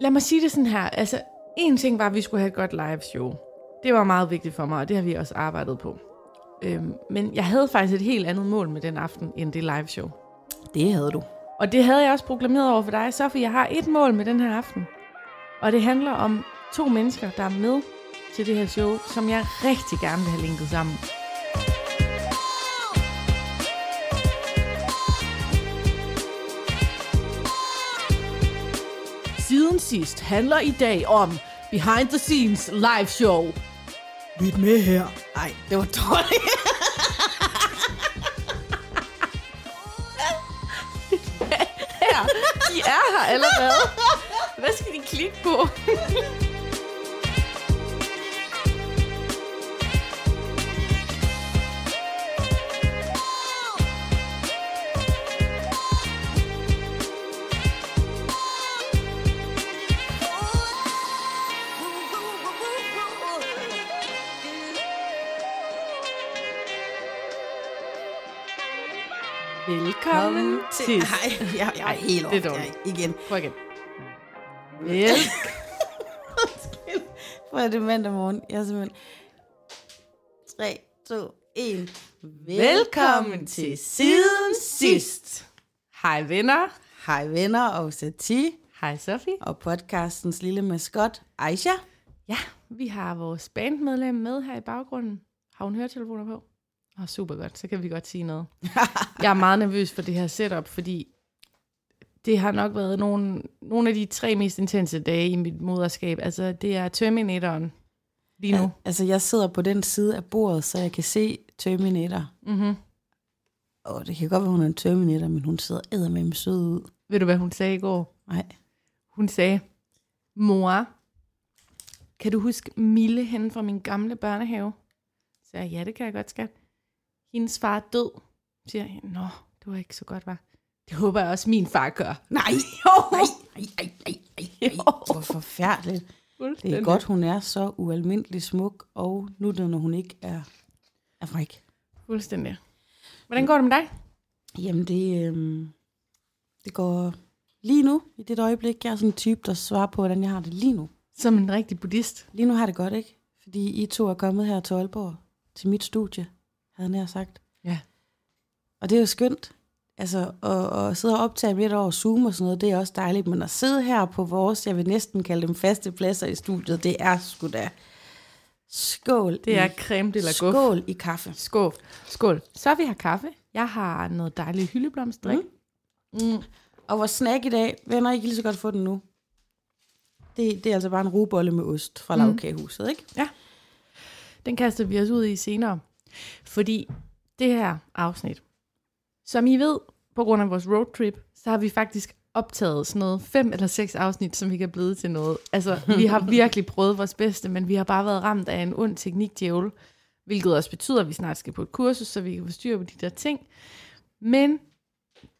Lad mig sige det sådan her. Altså, en ting var, at vi skulle have et godt live show. Det var meget vigtigt for mig, og det har vi også arbejdet på. Men jeg havde faktisk et helt andet mål med den aften, end det live show. Det havde du. Og det havde jeg også proklameret over for dig, Sofie. Jeg har et mål med den her aften. Og det handler om 2 mennesker, der er med til det her show, som jeg rigtig gerne vil have linket sammen. Siden sidst handler i dag om Behind the Scenes live show. Lyt med her. Ej, det var dårligt. Her. De er her allerede. Hvad skal de klikke på? Velkommen til... Nej, jeg er helt over. Det er dårligt. Igen. Prøv igen. Undskyld. Prøv at det mandag morgen. Jeg er simpelthen... 3, 2, 1. Velkommen til Siden Sidst. Hej venner. Hej venner og Sati. Hej Sofie. Og podcastens lille maskot, Aisha. Ja, vi har vores bandmedlem med her i baggrunden. Har hun høretelefoner på? Åh, super godt, så kan vi godt sige noget. Jeg er meget nervøs for det her setup, fordi det har nok været nogle af de 3 mest intense dage i mit moderskab. Altså, det er Terminatoren lige nu. Ja, altså, jeg sidder på den side af bordet, så jeg kan se Terminator. Mm-hmm. Og det kan godt være, hun er en Terminator, men hun sidder eddermame sød ud. Ved du, hvad hun sagde i går? Nej. Hun sagde, mor, kan du huske Mille henne fra min gamle børnehave? Så jeg, ja, det kan jeg godt, skat. Hendes far er død. Så siger jeg, nå, det var ikke så godt, var. Det håber jeg også, min far gør. Nej, jo. Nej. Det var forfærdeligt. Det er godt, hun er så ualmindelig smuk, og nu det, når hun ikke er fræk. Fuldstændig. Hvordan går det med dig? Jamen, det går lige nu, i det øjeblik. Jeg er sådan en type, der svarer på, hvordan jeg har det lige nu. Som en rigtig buddhist. Lige nu har det godt, ikke? Fordi I 2 er kommet her til Aalborg, til mit studie. Havde jeg sagt. Ja. Og det er jo skønt. Altså, at sidde og optage lidt over Zoom og sådan noget, det er også dejligt. Men at sidde her på vores, jeg vil næsten kalde dem faste pladser i studiet, det er sgu da skål. Det er creme de la guf. Skål i kaffe. Skål. Så vi har kaffe. Jeg har noget dejligt hyldeblomstdrik. Mm. Og vores snack i dag, venner, I kan lige så godt få den nu. Det er altså bare en rugbolle med ost fra Lavkagehuset, ikke? Ja. Den kaster vi os ud i senere. Fordi det her afsnit, som I ved, på grund af vores roadtrip, så har vi faktisk optaget sådan noget 5 eller 6 afsnit, som ikke er blevet til noget. Altså, vi har virkelig prøvet vores bedste, men vi har bare været ramt af en ond teknikdjævel, hvilket også betyder, at vi snart skal på et kursus, så vi kan få styr på de der ting. Men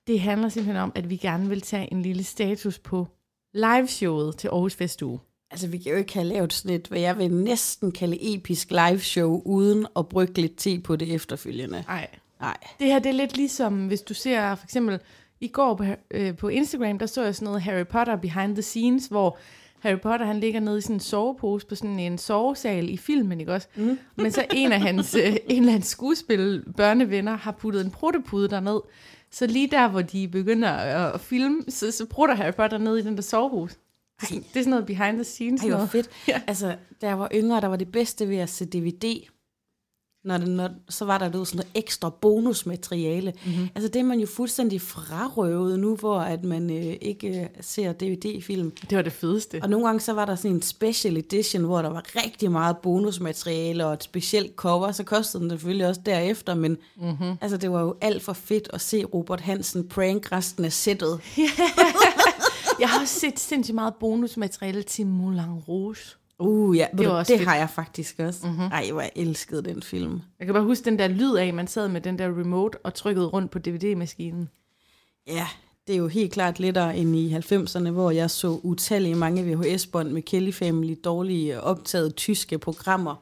det handler simpelthen om, at vi gerne vil tage en lille status på liveshowet til Aarhus Festuge. Altså, vi kan jo ikke have lavet sådan et, hvad jeg vil næsten kalde episk liveshow, uden at brygge lidt te på det efterfølgende. Nej. Det her, det er lidt ligesom, hvis du ser for eksempel, i går på Instagram, der så jeg sådan noget Harry Potter behind the scenes, hvor Harry Potter, han ligger nede i sådan en sovepose på sådan en sovesal i filmen, ikke også? Mm. Men så en af hans skuespilbørnevenner har puttet en pruttepude derned. Så lige der, hvor de begynder at filme, så prutter Harry Potter ned i den der sovepose. Det er sådan noget behind the scenes. Det var fedt. Ja. Altså, da jeg var yngre, der var det bedste ved at se DVD. Så var der sådan noget ekstra bonusmateriale. Mm-hmm. Altså, det er man jo fuldstændig frarøvet nu, hvor at man ikke ser DVD-film. Det var det fedeste. Og nogle gange så var der sådan en special edition, hvor der var rigtig meget bonusmateriale og et specielt cover. Så kostede den selvfølgelig også derefter, men altså, det var jo alt for fedt at se Robert Hansen prank resten af sættet. Yeah. Jeg har også set sindssygt meget bonusmateriale til Moulin Rouge. Ja, det har jeg faktisk også. Ej, hvor jeg elskede den film. Jeg kan bare huske den der lyd af, man sad med den der remote og trykkede rundt på DVD-maskinen. Ja, det er jo helt klart lettere end i 90'erne, hvor jeg så utallige mange VHS-bånd med Kelly Family, dårlige optaget tyske programmer.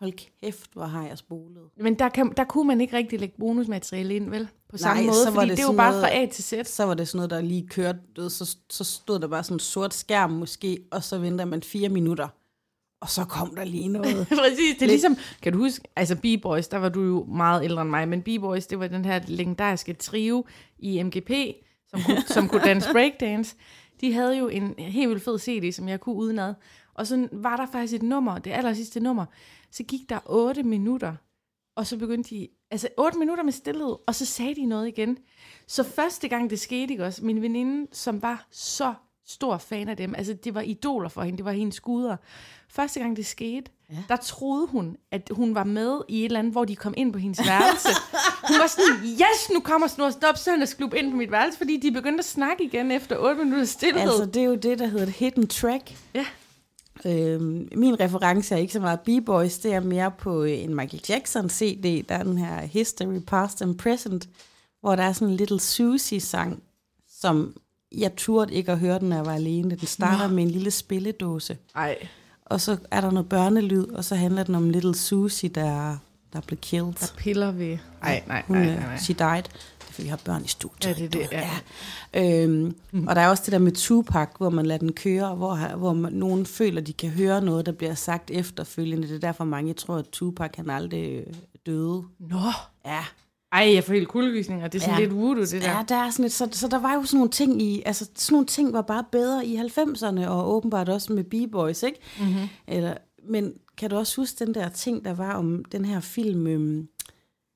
Hold kæft, hvor har jeg spolet. Men der kunne man ikke rigtig lægge bonusmateriale ind, vel? på samme måde, fordi det er jo bare noget, fra A til Z. Så var det sådan noget, der lige kørte, så stod der bare sådan en sort skærm måske, og så venter man 4 minutter, og så kom der lige noget. Præcis, det er ligesom, kan du huske, altså B-boys, der var du jo meget ældre end mig, men B-boys, det var den her legendariske trio i MGP, som kunne danse breakdance. De havde jo en helt vildt fed CD, som jeg kunne udenad, og så var der faktisk et nummer, det aller sidste nummer, så gik der 8 minutter, og så begyndte de, altså 8 minutter med stillhed, og så sagde de noget igen. Så første gang det skete, ikke også, min veninde, som var så stor fan af dem, altså det var idoler for hende, det var hendes guder. Første gang det skete, der troede hun, at hun var med i et eller andet, hvor de kom ind på hendes værelse. Hun var sådan, yes, nu kommer Snorstop Søndagsklub ind på mit værelse, fordi de begyndte at snakke igen efter 8 minutter stillhed. Altså det er jo det, der hedder et hidden track. Ja. Min reference er ikke så meget B-boys, det er mere på en Michael Jackson CD, der er den her History Past and Present, hvor der er sådan en Little Susie sang, som jeg turde ikke at høre den, når jeg var alene. Den starter med en lille spilledåse. Ej. Og så er der noget børnelyd, og så handler den om Little Susie, der blev killed. Der piller ved. Nej. She died. Det er, fordi vi har børn i studiet. Ja. Og der er også det der med Tupac, hvor man lader den køre, hvor nogen føler, de kan høre noget, der bliver sagt efterfølgende. Det er derfor mange tror, at Tupac han aldrig døde. Nå. Ja. Ej, jeg får helt kuldegysninger. Det er sådan lidt voodoo, det der. Ja, der er sådan lidt, så der var jo sådan nogle ting i, altså sådan nogle ting var bare bedre i 90'erne, og åbenbart også med B-boys, ikke? Mm-hmm. Men kan du også huske den der ting, der var om den her film,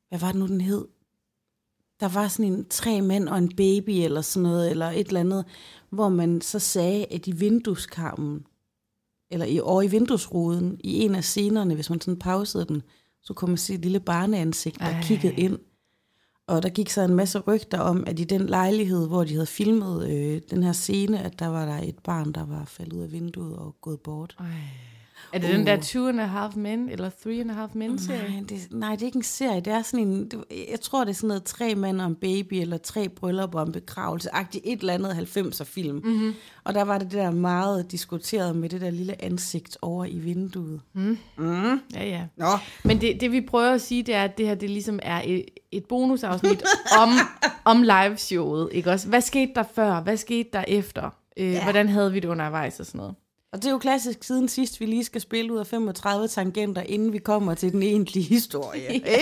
hvad var det nu, den hed? Der var sådan en 3 mænd og en baby, eller sådan noget, eller et eller andet, hvor man så sagde, at i vindueskarmen, eller i vinduesruden, i en af scenerne, hvis man sådan pausede den, så kunne man se et lille barneansigt, der kiggede ind. Og der gik så en masse rygter om, at i den lejlighed, hvor de havde filmet den her scene, at der var der et barn, der var faldet ud af vinduet og gået bort. Ej. Er det den der 2.5 Men eller 3.5 Men serie? Nej, det er ikke en serie. Det er sådan en, jeg tror, det er sådan noget 3 mænd og en baby, eller 3 bryllupper og en begravelse-agtigt et eller andet 90'er-film. Mm-hmm. Og der var det der meget diskuteret med det der lille ansigt over i vinduet. Mm. Mm. Ja. Nå. Men det vi prøver at sige, det er, at det her det ligesom er et bonusafsnit om liveshowet, ikke også? Hvad skete der før? Hvad skete der efter? Hvordan havde vi det undervejs og sådan noget? Og det er jo klassisk siden sidst, vi lige skal spille ud af 35 tangenter, inden vi kommer til den egentlige historie. Ikke?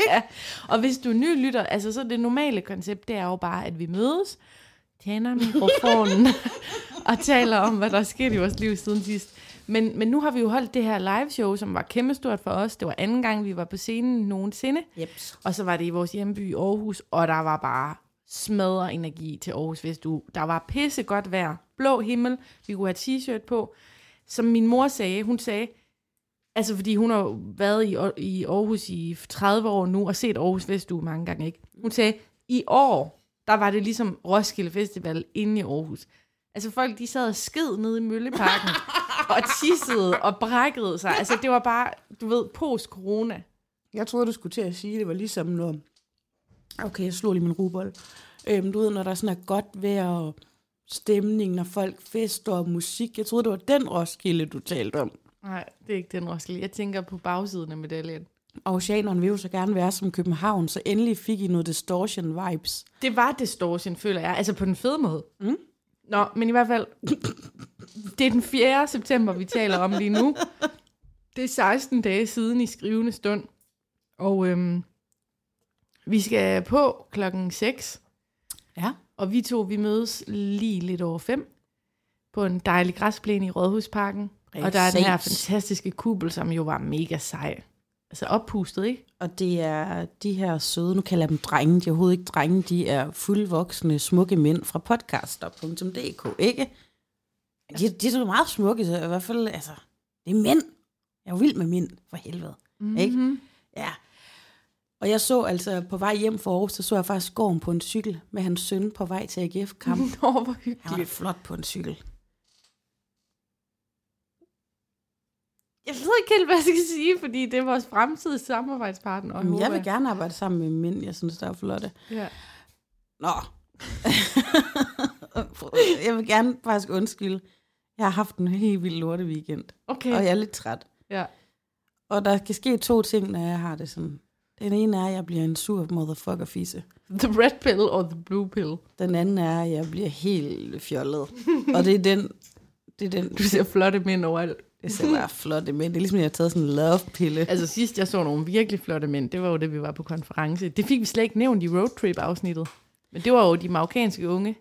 Og hvis du ny lytter, altså så det normale koncept, det er jo bare, at vi mødes, tænder mikrofonen og taler om, hvad der er sket i vores liv siden sidst. Men nu har vi jo holdt det her liveshow, som var kæmpestort for os. Det var anden gang, vi var på scenen nogensinde. Yep. Og så var det i vores hjemby Aarhus, og der var bare smadret energi til Aarhus Festuge. Der var pissegodt vejr, blå himmel, vi kunne have t-shirt på. Som min mor sagde, hun sagde, altså fordi hun har været i Aarhus i 30 år nu, og set Aarhus Festuge mange gange, ikke? Hun sagde, i år, der var det ligesom Roskilde Festival inde i Aarhus. Altså folk, de sad og sked nede i Mølleparken, og tissede og brækkede sig. Altså det var bare, du ved, post-corona. Jeg troede, du skulle til at sige, det var ligesom når, okay, jeg slog lige min rugbold. Du ved, når der sådan er godt vejr og stemning, når folk fester og musik. Jeg troede, det var den Roskilde, du talte om. Nej, det er ikke den Roskilde. Jeg tænker på bagsiden af medaljen. Oceanerne vil jo så gerne være som København, så endelig fik I noget distortion-vibes. Det var distortion, føler jeg. Altså på den fede måde. Mm? Nå, men i hvert fald, det er den 4. september, vi taler om lige nu. Det er 16 dage siden i skrivende stund. Og vi skal på 6:00. Ja. Og vi to, vi mødes lige lidt over 5 på en dejlig græsplæne i Rådhusparken. Og der er den her fantastiske kuppel, som jo var mega sej. Altså oppustet, ikke? Og det er de her søde, nu kalder jeg dem drenge, de er overhovedet ikke drenge, de er fuldvoksne, smukke mænd fra podcaster.dk, ikke? De er så meget smukke, så i hvert fald, altså, det er mænd. Jeg er vild med mænd, for helvede, ikke? Ja. Og jeg så altså på vej hjem fra Aarhus, så jeg faktisk Gorm på en cykel med hans søn på vej til AGF-kampen. Nå, hvor hyggeligt. Han var flot på en cykel. Jeg ved ikke helt, hvad jeg skal sige, fordi det er vores fremtidige samarbejdspartner. Og jeg vil gerne arbejde sammen med mænd, jeg synes, der er flotte. Ja. Nå. Jeg vil gerne faktisk undskylde. Jeg har haft en helt vild lorte weekend. Okay. Og jeg er lidt træt. Ja. Og der kan ske 2 ting, når jeg har det sådan. Den ene er, at jeg bliver en sur motherfucker-fisse. The red pill or the blue pill? Den anden er, at jeg bliver helt fjollet. Og det er den... Det er den. Du ser flotte mænd overalt. Det ser bare flotte mænd. Det er ligesom, at jeg har taget sådan en love-pille. Altså sidst, jeg så nogle virkelig flotte mænd. Det var jo det, vi var på konference. Det fik vi slet ikke nævnt i roadtrip-afsnittet. Men det var jo de marokkanske unge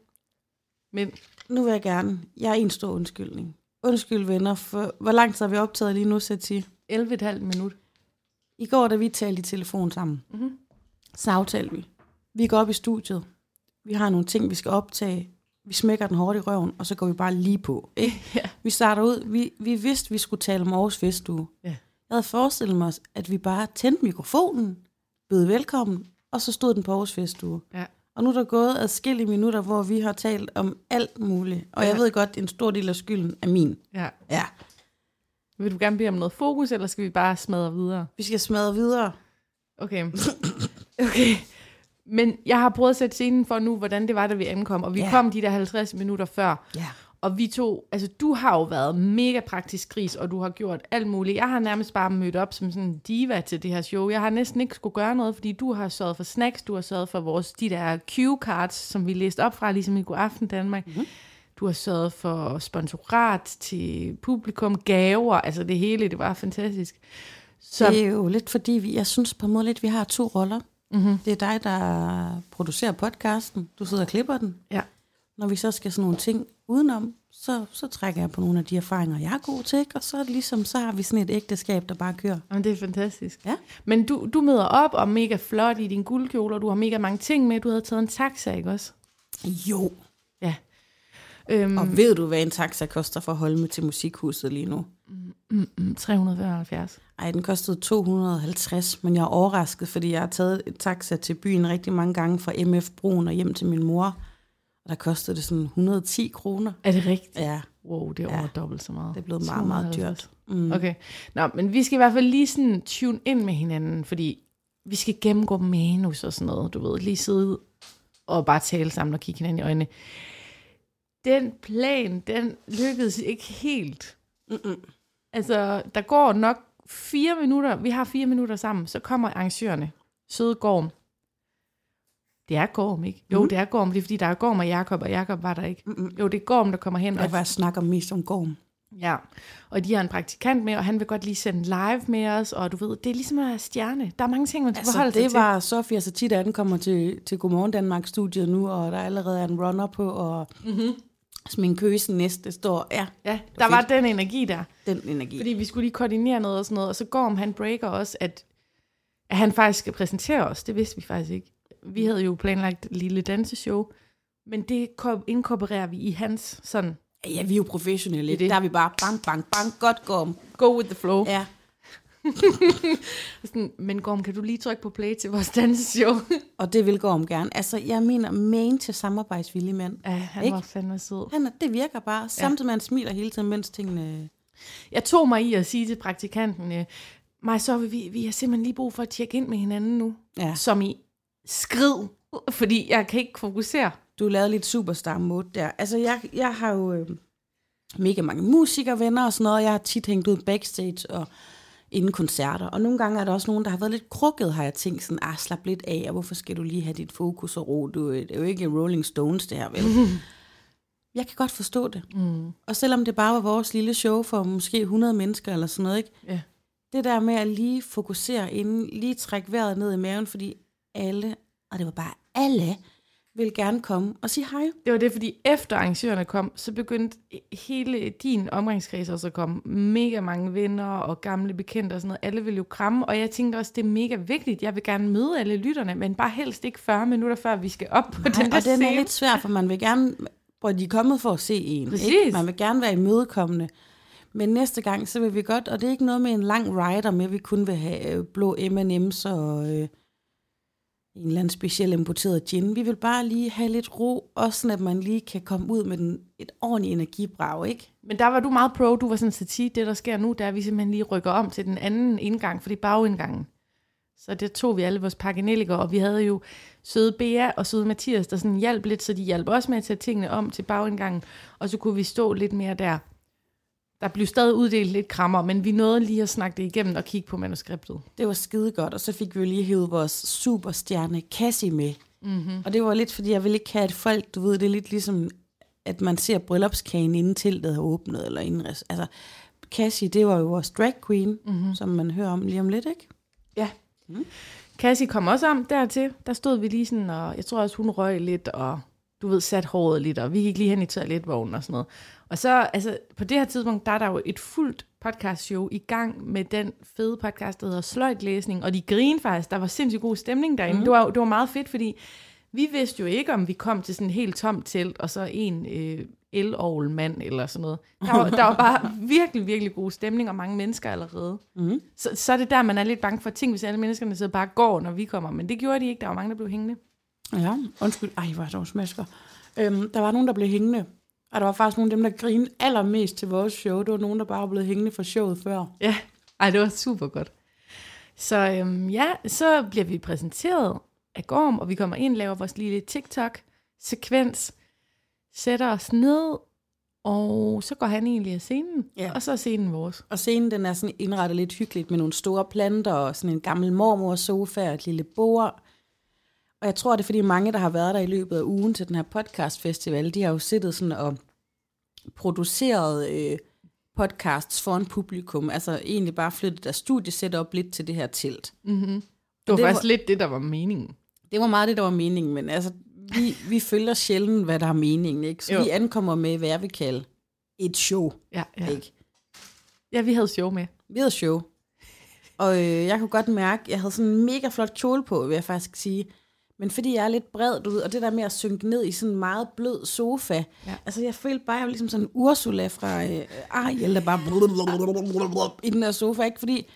mænd. Nu vil jeg gerne. Jeg er en stor undskyldning. Undskyld, venner. For hvor langt har vi optaget lige nu, Sati? 11,5 minut. I går, da vi talte i telefon sammen, så aftalte vi. Vi går op i studiet. Vi har nogle ting, vi skal optage. Vi smækker den hårdt i røven, og så går vi bare lige på. Yeah. Vi starter ud. Vi vidste, vi skulle tale om Aarhus Festuge. Yeah. Jeg havde forestillet mig, at vi bare tændte mikrofonen, bød velkommen, og så stod den på Aarhus Festuge. Yeah. Og nu er der gået adskillige minutter, hvor vi har talt om alt muligt. Og jeg ved godt, at en stor del af skylden er min. Yeah. Ja. Vil du gerne bede om noget fokus, eller skal vi bare smadre videre? Vi skal smadre videre. Okay. Okay. Men jeg har prøvet at sætte scenen for nu, hvordan det var, da vi ankom. Og vi kom de der 50 minutter før. Yeah. Og vi to, altså du har jo været mega praktisk gris, og du har gjort alt muligt. Jeg har nærmest bare mødt op som sådan en diva til det her show. Jeg har næsten ikke skulle gøre noget, fordi du har sørget for snacks, du har sørget for vores, de der cue cards, som vi læste op fra, ligesom i God Aften Danmark. Mm-hmm. Du har sørget for sponsorat til publikum, gaver, altså det hele, det var fantastisk. Så... Det er jo lidt fordi, jeg synes på en måde lidt, vi har to roller. Mm-hmm. Det er dig, der producerer podcasten, du sidder og klipper den. Ja. Når vi så skal sådan nogle ting udenom, så trækker jeg på nogle af de erfaringer, jeg er god til, ikke? Og så, ligesom, så har vi sådan et ægteskab, der bare kører. Jamen, det er fantastisk. Ja? Men du møder op og mega flot i din guldkjole, og du har mega mange ting med, du havde taget en taxa, ikke også? Jo. Ja. Og ved du, hvad en taxa koster for Holme til Musikhuset lige nu? 375. Ej, den kostede 250, men jeg er overrasket, fordi jeg har taget et taxa til byen rigtig mange gange fra MF Broen og hjem til min mor, og der kostede det sådan 110 kroner. Er det rigtigt? Ja. Wow, det er over dobbelt så meget. Det er blevet meget, meget dyrt. Mm. Okay, nå, men vi skal i hvert fald lige sådan tune ind med hinanden, fordi vi skal gennemgå manus og sådan noget, du ved, lige sidde og bare tale sammen og kigge hinanden i øjnene. Den plan, den lykkedes ikke helt. Mm-mm. Altså, der går nok 4 minutter. Vi har 4 minutter sammen. Så kommer arrangørerne. Søde Gorm. Det er Gorm, ikke? Jo, det er Gorm. Det er, fordi der er Gorm og Jakob, og Jakob var der ikke. Mm-mm. Jo, det er Gorm, der kommer hen. Jeg bare snakker mest om Gorm. Ja, og de har en praktikant med, og han vil godt lige sende live med os, og du ved, det er ligesom at være stjerne. Der er mange ting, man skal forholde sig til. Det var Sofie, så tit ankommer til Godmorgen Danmark-studiet nu, og der allerede er en runner på, og... Mm-hmm. Sminkøsen næste står, ja, der var den energi der. Den energi. Fordi vi skulle lige koordinere noget og sådan noget, og så Gorm, han breaker os, at han faktisk skal præsentere os. Det vidste vi faktisk ikke. Vi havde jo planlagt et lille danseshow, men det inkorporerer vi i hans sådan. Ja, vi er jo professionelle. Det. Der er vi bare bang, bang, bang, godt Gorm. Go with the flow. Ja. Sådan, men Gorm, kan du lige trykke på play til vores danseshow? Og det vil Gorm gerne. Altså, jeg mener, man til samarbejdsvillige mænd. Ja, han var fandme sød. Det virker bare, samtidig med han smiler hele tiden, mens tingene... Jeg tog mig i at sige til praktikanten, Maja, så vi har simpelthen lige brug for at tjekke ind med hinanden nu. Ja. Som i skrid, fordi jeg kan ikke fokusere. Du lavede lidt superstar-mode der. Altså, jeg har jo mega mange musikervenner og sådan noget, og jeg har tit hængt ud backstage og... inden koncerter, og nogle gange er der også nogen, der har været lidt krukket, har jeg tænkt sådan, slap lidt af, og hvorfor skal du lige have dit fokus og ro, det er jo ikke Rolling Stones det her, vel? Jeg kan godt forstå det, og selvom det bare var vores lille show for måske 100 mennesker eller sådan noget, ikke? Yeah. Det der med at lige fokusere inden, lige trække vejret ned i maven, fordi alle, og det var bare alle, vil gerne komme og sige hej. Det var det, fordi efter arrangørerne kom, så begyndte hele din omgangskreds også at komme. Mega mange venner og gamle bekendte og sådan noget. Alle ville jo kramme, og jeg tænkte også, det er mega vigtigt. Jeg vil gerne møde alle lytterne, men bare helst ikke 40 minutter før, vi skal op på den der scene. Og den er lidt svær, for man vil gerne, hvor de er kommet for at se en. Ikke? Man vil gerne være imødekommende. Men næste gang, så vil vi godt, og det er ikke noget med en lang rider med, vi kun vil have blå M&M's og... en eller anden speciel importeret gin. Vi vil bare lige have lidt ro, også sådan, at man lige kan komme ud med et ordentligt energibrag, ikke? Men der var du meget pro, du var sådan set sige, det der sker nu, der er vi simpelthen lige rykker om til den anden indgang, fordi bagindgangen. Så det tog vi alle vores pakkenelliger, og vi havde jo søde Bea og søde Mathias, der sådan hjalp lidt, så de hjalp også med at tage tingene om til bagindgangen, og så kunne vi stå lidt mere der. Der blev stadig uddelt lidt krammer, men vi nåede lige at snakke det igennem og kigge på manuskriptet. Det var skide godt, og så fik vi jo lige hævet vores superstjerne Cassie med. Mm-hmm. Og det var lidt, fordi jeg ville ikke have, at folk, du ved, det er lidt ligesom, at man ser bryllupskagen inden teltet har åbnet, eller inden, altså, Cassie, det var jo vores drag queen, mm-hmm. som man hører om lige om lidt, ikke? Ja. Mm. Cassie kom også om dertil. Der stod vi lige sådan, og jeg tror også, hun røg lidt, og du ved, sat håret lidt, og vi gik lige hen i toiletvognen og sådan noget. Og så, altså, på det her tidspunkt, der er der jo et fuldt podcastshow i gang med den fede podcast, der hedder Sløjtlæsning, og de griner faktisk. Der var sindssygt god stemning derinde. Mm. Det var meget fedt, fordi vi vidste jo ikke, om vi kom til sådan en helt tomt telt, og så en el-ovl-mand eller sådan noget. Der var bare virkelig, virkelig god stemning, og mange mennesker allerede. Mm. Så er det der, man er lidt bange for ting, hvis alle menneskerne sidder bare går, når vi kommer. Men det gjorde de ikke. Der var mange, der blev hængende. Ja, undskyld. Ej, hvor er der smasker. Der var nogen, der blev hængende. Og der var faktisk nogle af dem, der grinede allermest til vores show. Det var nogen, der bare var blevet hængende fra showet før. Ja, ej, det var super godt. Så ja, så bliver vi præsenteret af Gorm, og vi kommer ind, laver vores lille TikTok-sekvens, sætter os ned, og så går han egentlig af scenen, ja. Og så er scenen vores. Og scenen, den er sådan indrettet lidt hyggeligt med nogle store planter, og sådan en gammel mormorsofa og et lille bord. Og jeg tror, det er, fordi mange, der har været der i løbet af ugen til den her podcastfestival, de har jo siddet sådan og produceret podcasts for en publikum. Altså egentlig bare flyttet deres studiesetup lidt til det her telt. Mm-hmm. Det var faktisk lidt det, der var meningen. Det var meget det, der var meningen, men altså, vi følger sjældent, hvad der er meningen. Ikke? Så jo. Vi ankommer med, hvad jeg vil kalde et show. Ja. Ikke? Ja, vi havde show med. Vi havde show. Og jeg kunne godt mærke, jeg havde sådan en mega flot kjole på, vil jeg faktisk sige. Men fordi jeg er lidt bred, du ved, og det der med at synke ned i sådan en meget blød sofa. Ja. Altså, jeg følte bare, jeg var ligesom sådan en Ursula fra Ariel, der bare i den der sofa, ikke? Fordi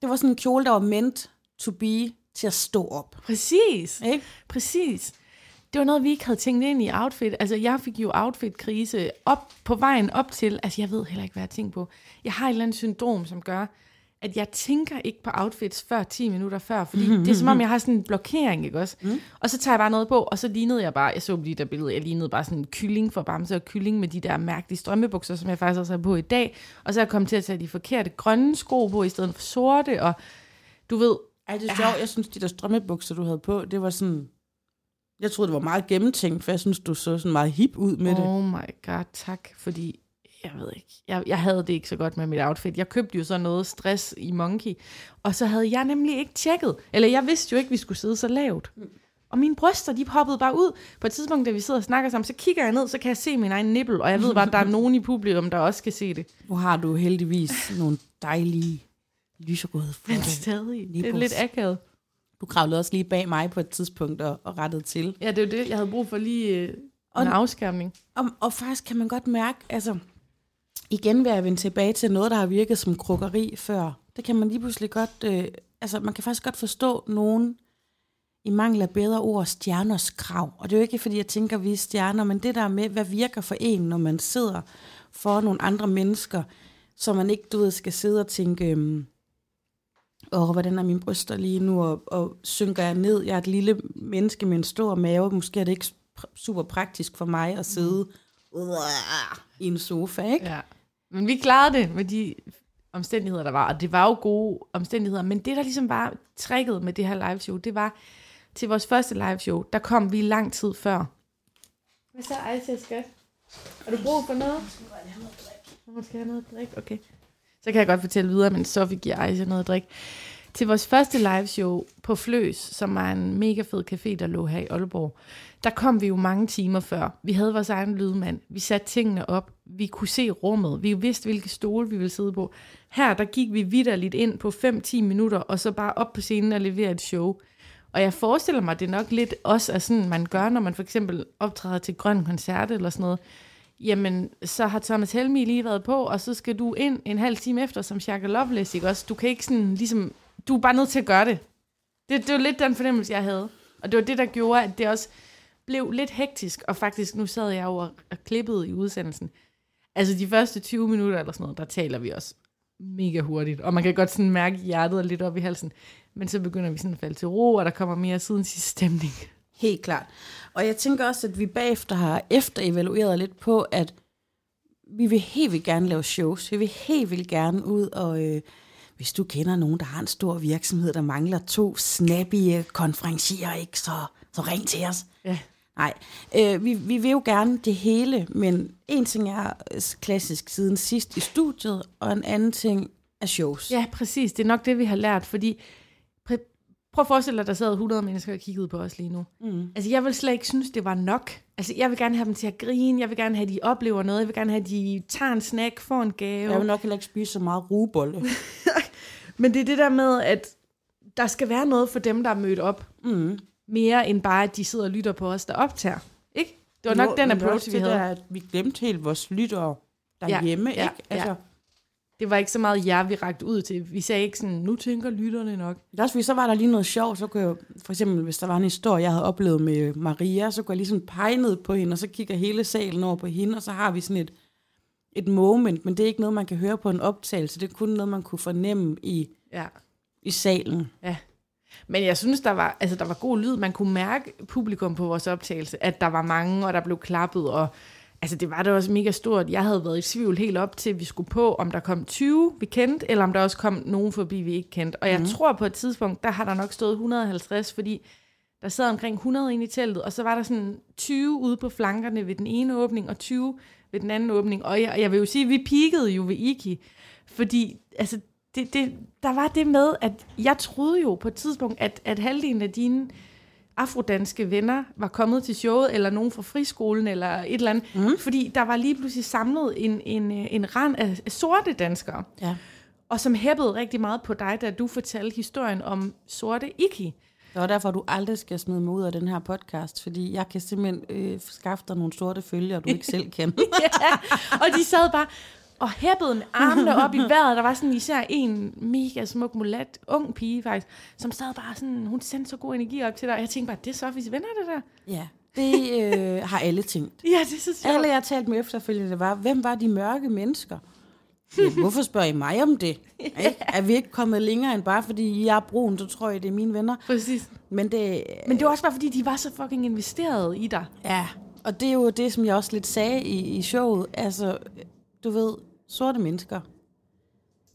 det var sådan en kjole, der var meant to be til at stå op. Præcis, ikke? Præcis. Det var noget, vi ikke havde tænkt ind i outfit. Altså, jeg fik jo outfit-krise op på vejen op til, altså, jeg ved heller ikke, hvad jeg tænker på. Jeg har et eller andet syndrom, som gør, at jeg tænker ikke på outfits før 10 minutter før, fordi det er som om, jeg har sådan en blokering, ikke også? Mm. Og så tager jeg bare noget på, og så lignede jeg bare, jeg så de der billeder, jeg lignede bare sådan en kylling for bamse og kylling med de der mærkelige strømmebukser, som jeg faktisk også har på i dag, og så er jeg kommet til at tage de forkerte grønne sko på, i stedet for sorte, og du ved... Ej, det er sjovt, jeg synes, de der strømmebukser, du havde på, det var sådan... Jeg troede, det var meget gennemtænkt, for jeg synes, du så sådan meget hip ud med det. Oh my god, tak, fordi... Jeg ved ikke. Jeg havde det ikke så godt med mit outfit. Jeg købte jo så noget stress i Monkey, og så havde jeg nemlig ikke tjekket. Eller jeg vidste jo ikke, vi skulle sidde så lavt. Og mine bryster, de hoppede bare ud. På et tidspunkt, da vi sidder og snakker sammen, så kigger jeg ned, så kan jeg se min egen nippel, og jeg ved bare, at der er nogen i publikum, der også kan se det. Nu har du heldigvis nogle dejlige lyserøde fødder. Stadig. Det er lidt akavet. Du kravlede også lige bag mig på et tidspunkt og rettede til. Ja, det er jo det. Jeg havde brug for lige en afskærmning. Og faktisk kan man godt mærke, altså... Igen vil jeg vende tilbage til noget, der har virket som krukkeri før. Det kan man lige pludselig godt... altså, man kan faktisk godt forstå nogen i mangel af bedre ord, stjerners krav. Og det er jo ikke, fordi jeg tænker, vi er stjerner, men det der med, hvad virker for en, når man sidder for nogle andre mennesker, så man ikke, du ved, skal sidde og tænke, hvordan er mine bryster lige nu, og synker jeg ned? Jeg er et lille menneske med en stor mave. Måske er det ikke super praktisk for mig at sidde i en sofa, ikke? Ja. Men vi klarede det med de omstændigheder, der var, og det var jo gode omstændigheder, men det, der ligesom var tricket med det her liveshow, det var, til vores første liveshow, der kom vi lang tid før. Hvad så, Aisha, skat? Har du brug for noget? Hun skal have noget at drikke. Okay. Så kan jeg godt fortælle videre, men Sofie giver Aisha noget at drikke. Til vores første liveshow på Fløs, som var en mega fed café, der lå her i Aalborg, der kom vi jo mange timer før. Vi havde vores egen lydmand. Vi satte tingene op. Vi kunne se rummet. Vi vidste, hvilke stole vi ville sidde på. Her, der gik vi vitterligt ind på 5-10 minutter, og så bare op på scenen og leverede et show. Og jeg forestiller mig, det nok lidt også er sådan, man gør, når man for eksempel optræder til grøn koncert eller sådan noget. Jamen, så har Thomas Helmi lige været på, og så skal du ind en halv time efter, som Shaka Loveless, ikke også? Du kan ikke sådan ligesom... Du er bare nødt til at gøre det. Det var lidt den fornemmelse, jeg havde. Og det var det, der gjorde, at det også blev lidt hektisk. Og faktisk, nu sad jeg jo og klippede i udsendelsen. Altså de første 20 minutter eller sådan noget, der taler vi også mega hurtigt. Og man kan godt sådan mærke hjertet lidt op i halsen. Men så begynder vi sådan at falde til ro, og der kommer mere siden sidste stemning. Helt klart. Og jeg tænker også, at vi bagefter har efterevalueret lidt på, at vi vil helt vildt gerne lave shows. Vi vil helt vildt gerne ud og... Hvis du kender nogen, der har en stor virksomhed, der mangler 2 snappige konferencier, ikke, så ring til os. Ja. Nej, vi vil jo gerne det hele, men en ting er klassisk siden sidst i studiet, og en anden ting er shows. Ja, præcis. Det er nok det, vi har lært, fordi prøv at forestille dig, der sad 100 mennesker og kiggede på os lige nu. Mm. Altså, jeg vil slet ikke synes, det var nok. Altså, jeg vil gerne have dem til at grine, jeg vil gerne have, at de oplever noget, jeg vil gerne have, at de tager en snack, får en gave. Jeg vil nok heller ikke spise så meget rugebolle. Men det er det der med, at der skal være noget for dem, der er mødt op. Mm. Mere end bare, at de sidder og lytter på os, der optager. Ikke? Det var nok den approach, vi havde. Det der, at vi glemte helt vores lyttere derhjemme. Ja, ikke? Altså. Ja. Det var ikke så meget vi rakte ud til. Vi sagde ikke sådan, nu tænker lytterne nok. Også fordi så var der lige noget sjovt, så kunne jeg for eksempel, hvis der var en historie, jeg havde oplevet med Maria, så kunne jeg ligesom pege ned på hende, og så kigger hele salen over på hende, og så har vi sådan et moment, men det er ikke noget, man kan høre på en optagelse. Det er kun noget, man kunne fornemme i salen. Ja. Men jeg synes, der var god lyd. Man kunne mærke publikum på vores optagelse, at der var mange, og der blev klappet, og altså, det var da også mega stort. Jeg havde været i tvivl helt op til, at vi skulle på, om der kom 20, vi kendte, eller om der også kom nogen forbi, vi ikke kendte. Og jeg tror på et tidspunkt, der har der nok stået 150, fordi der sad omkring 100 inde i teltet, og så var der sådan 20 ude på flankerne ved den ene åbning, og 20 ved den anden åbning. Og jeg vil jo sige, at vi peakede jo ved Iki, fordi altså, der var det med, at jeg troede jo på et tidspunkt, at halvdelen af dine afrodanske venner var kommet til showet, eller nogen fra friskolen, eller et eller andet, fordi der var lige pludselig samlet en rand af sorte danskere, og som hæppede rigtig meget på dig, da du fortalte historien om sorte Iki. Det var derfor, du aldrig skal smide mig ud af den her podcast, fordi jeg kan simpelthen skaffe dig nogle sorte følger, du ikke selv kender. Og de sad bare og hæppede med armene op i vejret. Der var sådan især en mega smuk mulat, ung pige faktisk, som sad bare sådan, hun sendte så god energi op til dig. Og jeg tænkte bare, det er Sofies venner, det der. Ja, det har alle tænkt. Ja, det er så sjovt. Alle, jeg har talt med efterfølgende, det var, hvem var de mørke mennesker? Ja, hvorfor spørger I mig om det? Ja. Er vi ikke kommet længere end bare, fordi jeg er brun, så tror jeg, det er mine venner. Præcis. Men det var også bare, fordi de var så fucking investeret i dig. Ja, og det er jo det, som jeg også lidt sagde i showet. Altså, du ved, sorte mennesker.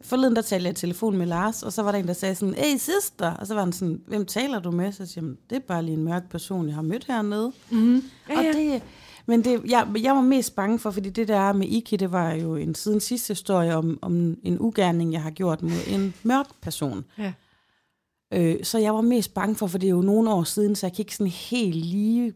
Forleden, der talte jeg i telefon med Lars, og så var der en, der sagde sådan, hey sister, og så var han sådan, hvem taler du med? Så siger han, det er bare lige en mørk person, jeg har mødt hernede. Mm-hmm. Ja, og det, men det, jeg var mest bange for, fordi det der med Iki, det var jo en siden sidste historie om en ugerning, jeg har gjort mod en mørk person. Ja. Så jeg var mest bange for det er jo nogle år siden, så jeg kan ikke sådan helt lige...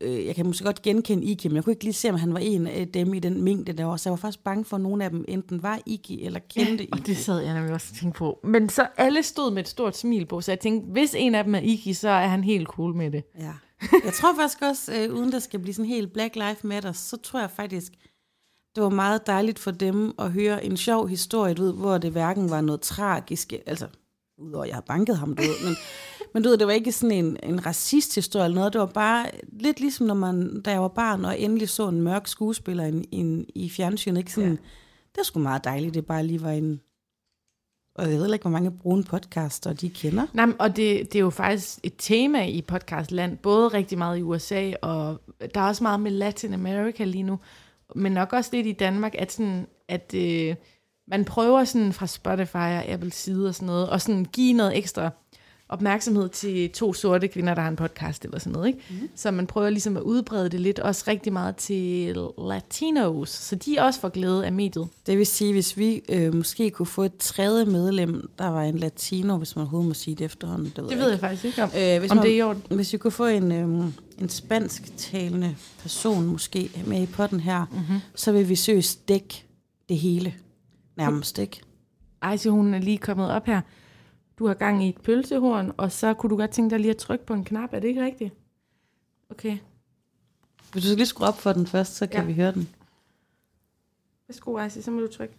Jeg kan måske godt genkende Iki, men jeg kunne ikke lige se, om han var en af dem i den mængde der var. Så jeg var faktisk bange for, at nogen af dem enten var Iki eller kendte Iki. Og det sad jeg nemlig også og tænkte på. Men så alle stod med et stort smil på, så jeg tænkte, hvis en af dem er Iki, så er han helt cool med det. Ja. Jeg tror faktisk også, uden der skal blive sådan helt Black Lives Matter, så tror jeg faktisk, det var meget dejligt for dem at høre en sjov historie, du ved, hvor det hverken var noget tragisk, altså... udover jeg har banket ham, du ved, men du ved, det var ikke sådan en racist-historie eller noget, det var bare lidt ligesom, når man, da jeg var barn, og endelig så en mørk skuespiller i fjernsynet, ikke sådan, det var sgu meget dejligt, det bare lige var en, og jeg ved ikke, hvor mange brune podcaster de kender. Nej, og det er jo faktisk et tema i podcastland, både rigtig meget i USA, og der er også meget med Latin America lige nu, men nok også lidt i Danmark, at sådan, at... man prøver sådan fra Spotify og Apple side og sådan noget, og sådan give noget ekstra opmærksomhed til 2 sorte kvinder, der har en podcast eller sådan noget, ikke? Mm. Så man prøver ligesom at udbrede det lidt, også rigtig meget til latinos, så de også får glæde af mediet. Det vil sige, hvis vi måske kunne få et 3. medlem, der var en latino, hvis man overhovedet må sige det efterhånden. Det ved jeg faktisk ikke om. Det er i orden. Hvis vi kunne få en spansktalende person måske med i podden her, så vil vi søge dække det hele. Nærmest ikke. Aisha, hun er lige kommet op her. Du har gang i et pølsehorn, og så kunne du godt tænke dig lige at trykke på en knap. Er det ikke rigtigt? Okay. Hvis du skal lige skrue op for den først, så kan vi høre den. Værsgo, Aisha, så må du trykke.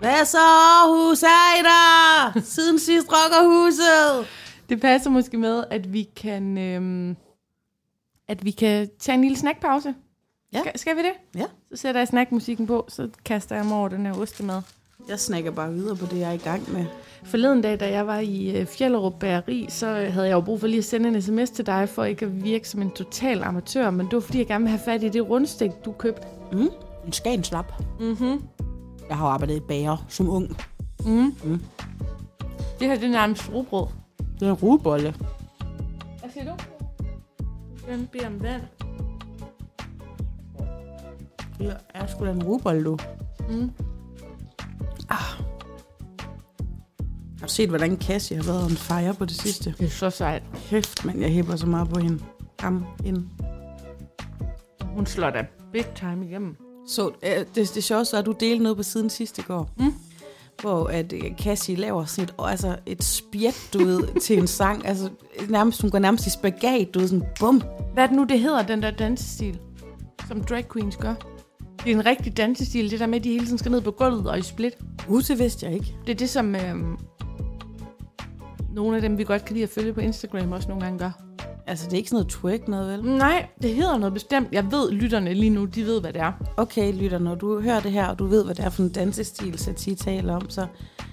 Hvad så, Aarhus, er I der? Siden sidst rocker huset. Det passer måske med, at vi kan tage en lille snackpause. Ja. Skal vi det? Ja. Så sætter jeg snackmusikken på, så kaster jeg mig over den her ostemad. Jeg snakker bare videre på det, jeg er i gang med. Forleden dag, da jeg var i Fjellerup Bageri, så havde jeg jo brug for lige at sende en sms til dig, for ikke at virke som en total amatør, men det var fordi, jeg gerne ville have fat i det rundstik, du købte. Mm. En skagenslap. Mhm. Jeg har arbejdet i bager som ung. Mm. Mm. Det her, det er nærmest rugbrød. Det er en rugbolle. Hvad siger du? Den beder om vand. Det er sgu da en rugbolle, du. Mm. Ah. Jeg har set, hvordan Cassie har været on fire på det sidste. Det er så sejt. Kæft, mand, jeg hæpper så meget på hende. Ham ind. Hun slår da big time igennem. Så det sjoveste er, at du delte noget på siden sidste går. Mm. Hvor at Cassie laver sådan et, altså et spjæt, du ved, til en sang. Altså, nærmest, hun går nærmest i spagat, du ved, sådan bum. Hvad er det nu, det hedder, den der dansestil, som drag queens gør? Det er en rigtig dansestil, det der med, at de hele tiden skal ned på gulvet og i split. Det vidste jeg ikke. Det er det, som nogle af dem, vi godt kan lide at følge på Instagram, også nogle gange gør. Altså, det er ikke sådan noget twerk noget, vel? Nej, det hedder noget bestemt. Jeg ved, lytterne lige nu, de ved, hvad det er. Okay, lytter, når du hører det her, og du ved, hvad det er for en dansestil, Satie taler om, så...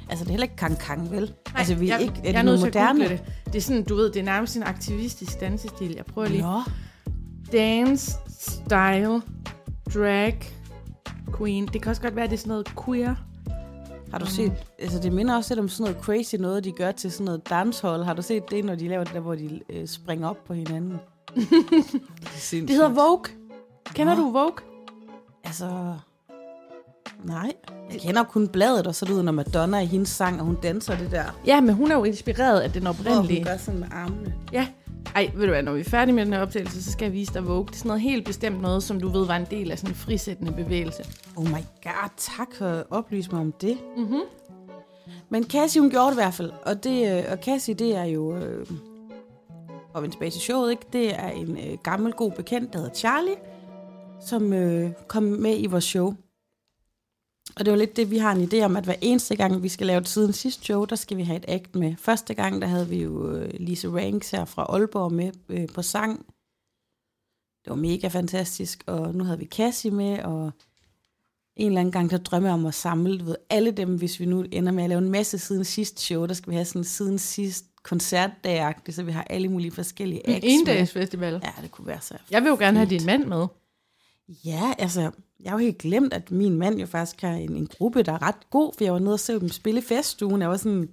Altså, det er heller ikke kang-kang, vel? Nej, altså, vi er ikke... Er jeg er nødt til at google det. Det er sådan, du ved, det er nærmest en aktivistisk dansestil. Jeg prøver lige. Nå. Dance style drag queen. Det kan også godt være, det er sådan noget queer. Har du set, altså det minder også lidt om sådan noget crazy noget, de gør til sådan noget dancehall. Har du set det, når de laver det der, hvor de springer op på hinanden? Det hedder Vogue. Kender du Vogue? Altså, nej. Jeg kender kun bladet, og så lyder når Madonna i hendes sang, og hun danser det der. Ja, men hun er jo inspireret af den oprindelige. Hun gør sådan med armene. Ja. Ej, ved du hvad, når vi er færdige med den her optagelse, så skal jeg vise dig Vogue. Det er sådan noget helt bestemt noget, som du ved var en del af sådan en frisættende bevægelse. Oh my god, tak for at oplyse mig om det. Mm-hmm. Men Cassie, hun gjorde det i hvert fald. Og Cassie, det er jo... og vende tilbage til showet, ikke? Det er en gammel, god bekendt, der hedder Charlie, som kom med i vores show. Og det var lidt det, vi har en idé om, at hver eneste gang, vi skal lave det siden sidste show, der skal vi have et act med. Første gang, der havde vi jo Lise Ranks her fra Aalborg med på sang. Det var mega fantastisk, og nu havde vi Cassie med, og en eller anden gang, der drømmer om at samle ved alle dem, hvis vi nu ender med at lave en masse siden sidste show, der skal vi have sådan siden sidst koncertdag-agtigt, så vi har alle mulige forskellige acts. En endagsfestival. Ja, det kunne være så. Jeg vil jo gerne have din mand med. Ja, altså... Jeg har jo helt glemt, at min mand jo faktisk har en gruppe, der er ret god, for jeg var nede og se dem spille i Festugen. Jeg var sådan,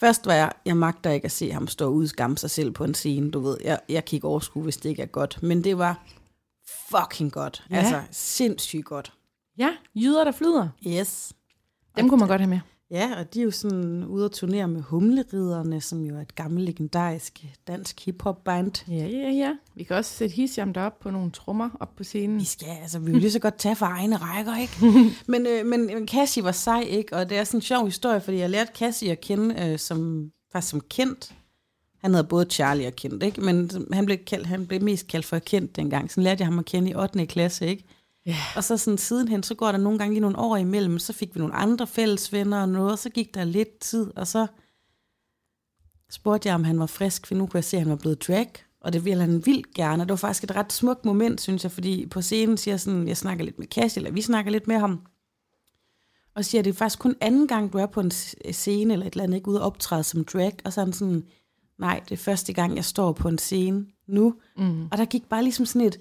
først var jeg magter ikke at se ham stå ud og skamme sig selv på en scene, du ved. Jeg kan ikke overskue, hvis det ikke er godt, men det var fucking godt. Ja. Altså, sindssygt godt. Ja, jyder, der flyder. Yes. Dem kunne man godt have med. Ja, og de er jo sådan ude og turnere med Humleriderne, som jo er et gammelt legendarisk dansk hiphop-band. Ja. Vi kan også sætte Hisham deroppe på nogle trommer op på scenen. Vi skal, altså vi vil lige så godt tage for egne rækker, ikke? men Cassie var sej, ikke? Og det er sådan en sjov historie, fordi jeg lærte Cassie at kende som Kent. Han hedder både Charlie og Kent, ikke? Men han blev mest kaldt for Kent dengang. Sådan lærte jeg ham at kende i 8. klasse, ikke? Yeah. Og så sådan sidenhen, så går der nogle gange lige nogle år imellem, så fik vi nogle andre fællesvenner og noget, og så gik der lidt tid, og så spurgte jeg, om han var frisk, for nu kunne jeg se, at han var blevet drag, og det ville han vildt gerne, og det var faktisk et ret smukt moment, synes jeg, fordi på scenen siger sådan, jeg snakker lidt med Cassie, eller vi snakker lidt med ham, og siger, det er faktisk kun anden gang, du er på en scene, eller et eller andet, ikke ude og optræde som drag, og så er han sådan, nej, det er første gang, jeg står på en scene nu, og der gik bare ligesom sådan et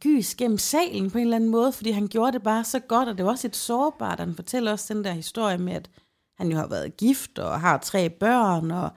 gys gennem salen på en eller anden måde, fordi han gjorde det bare så godt, og det var også et sårbart, han fortæller også den der historie med, at han jo har været gift, og har 3 børn, og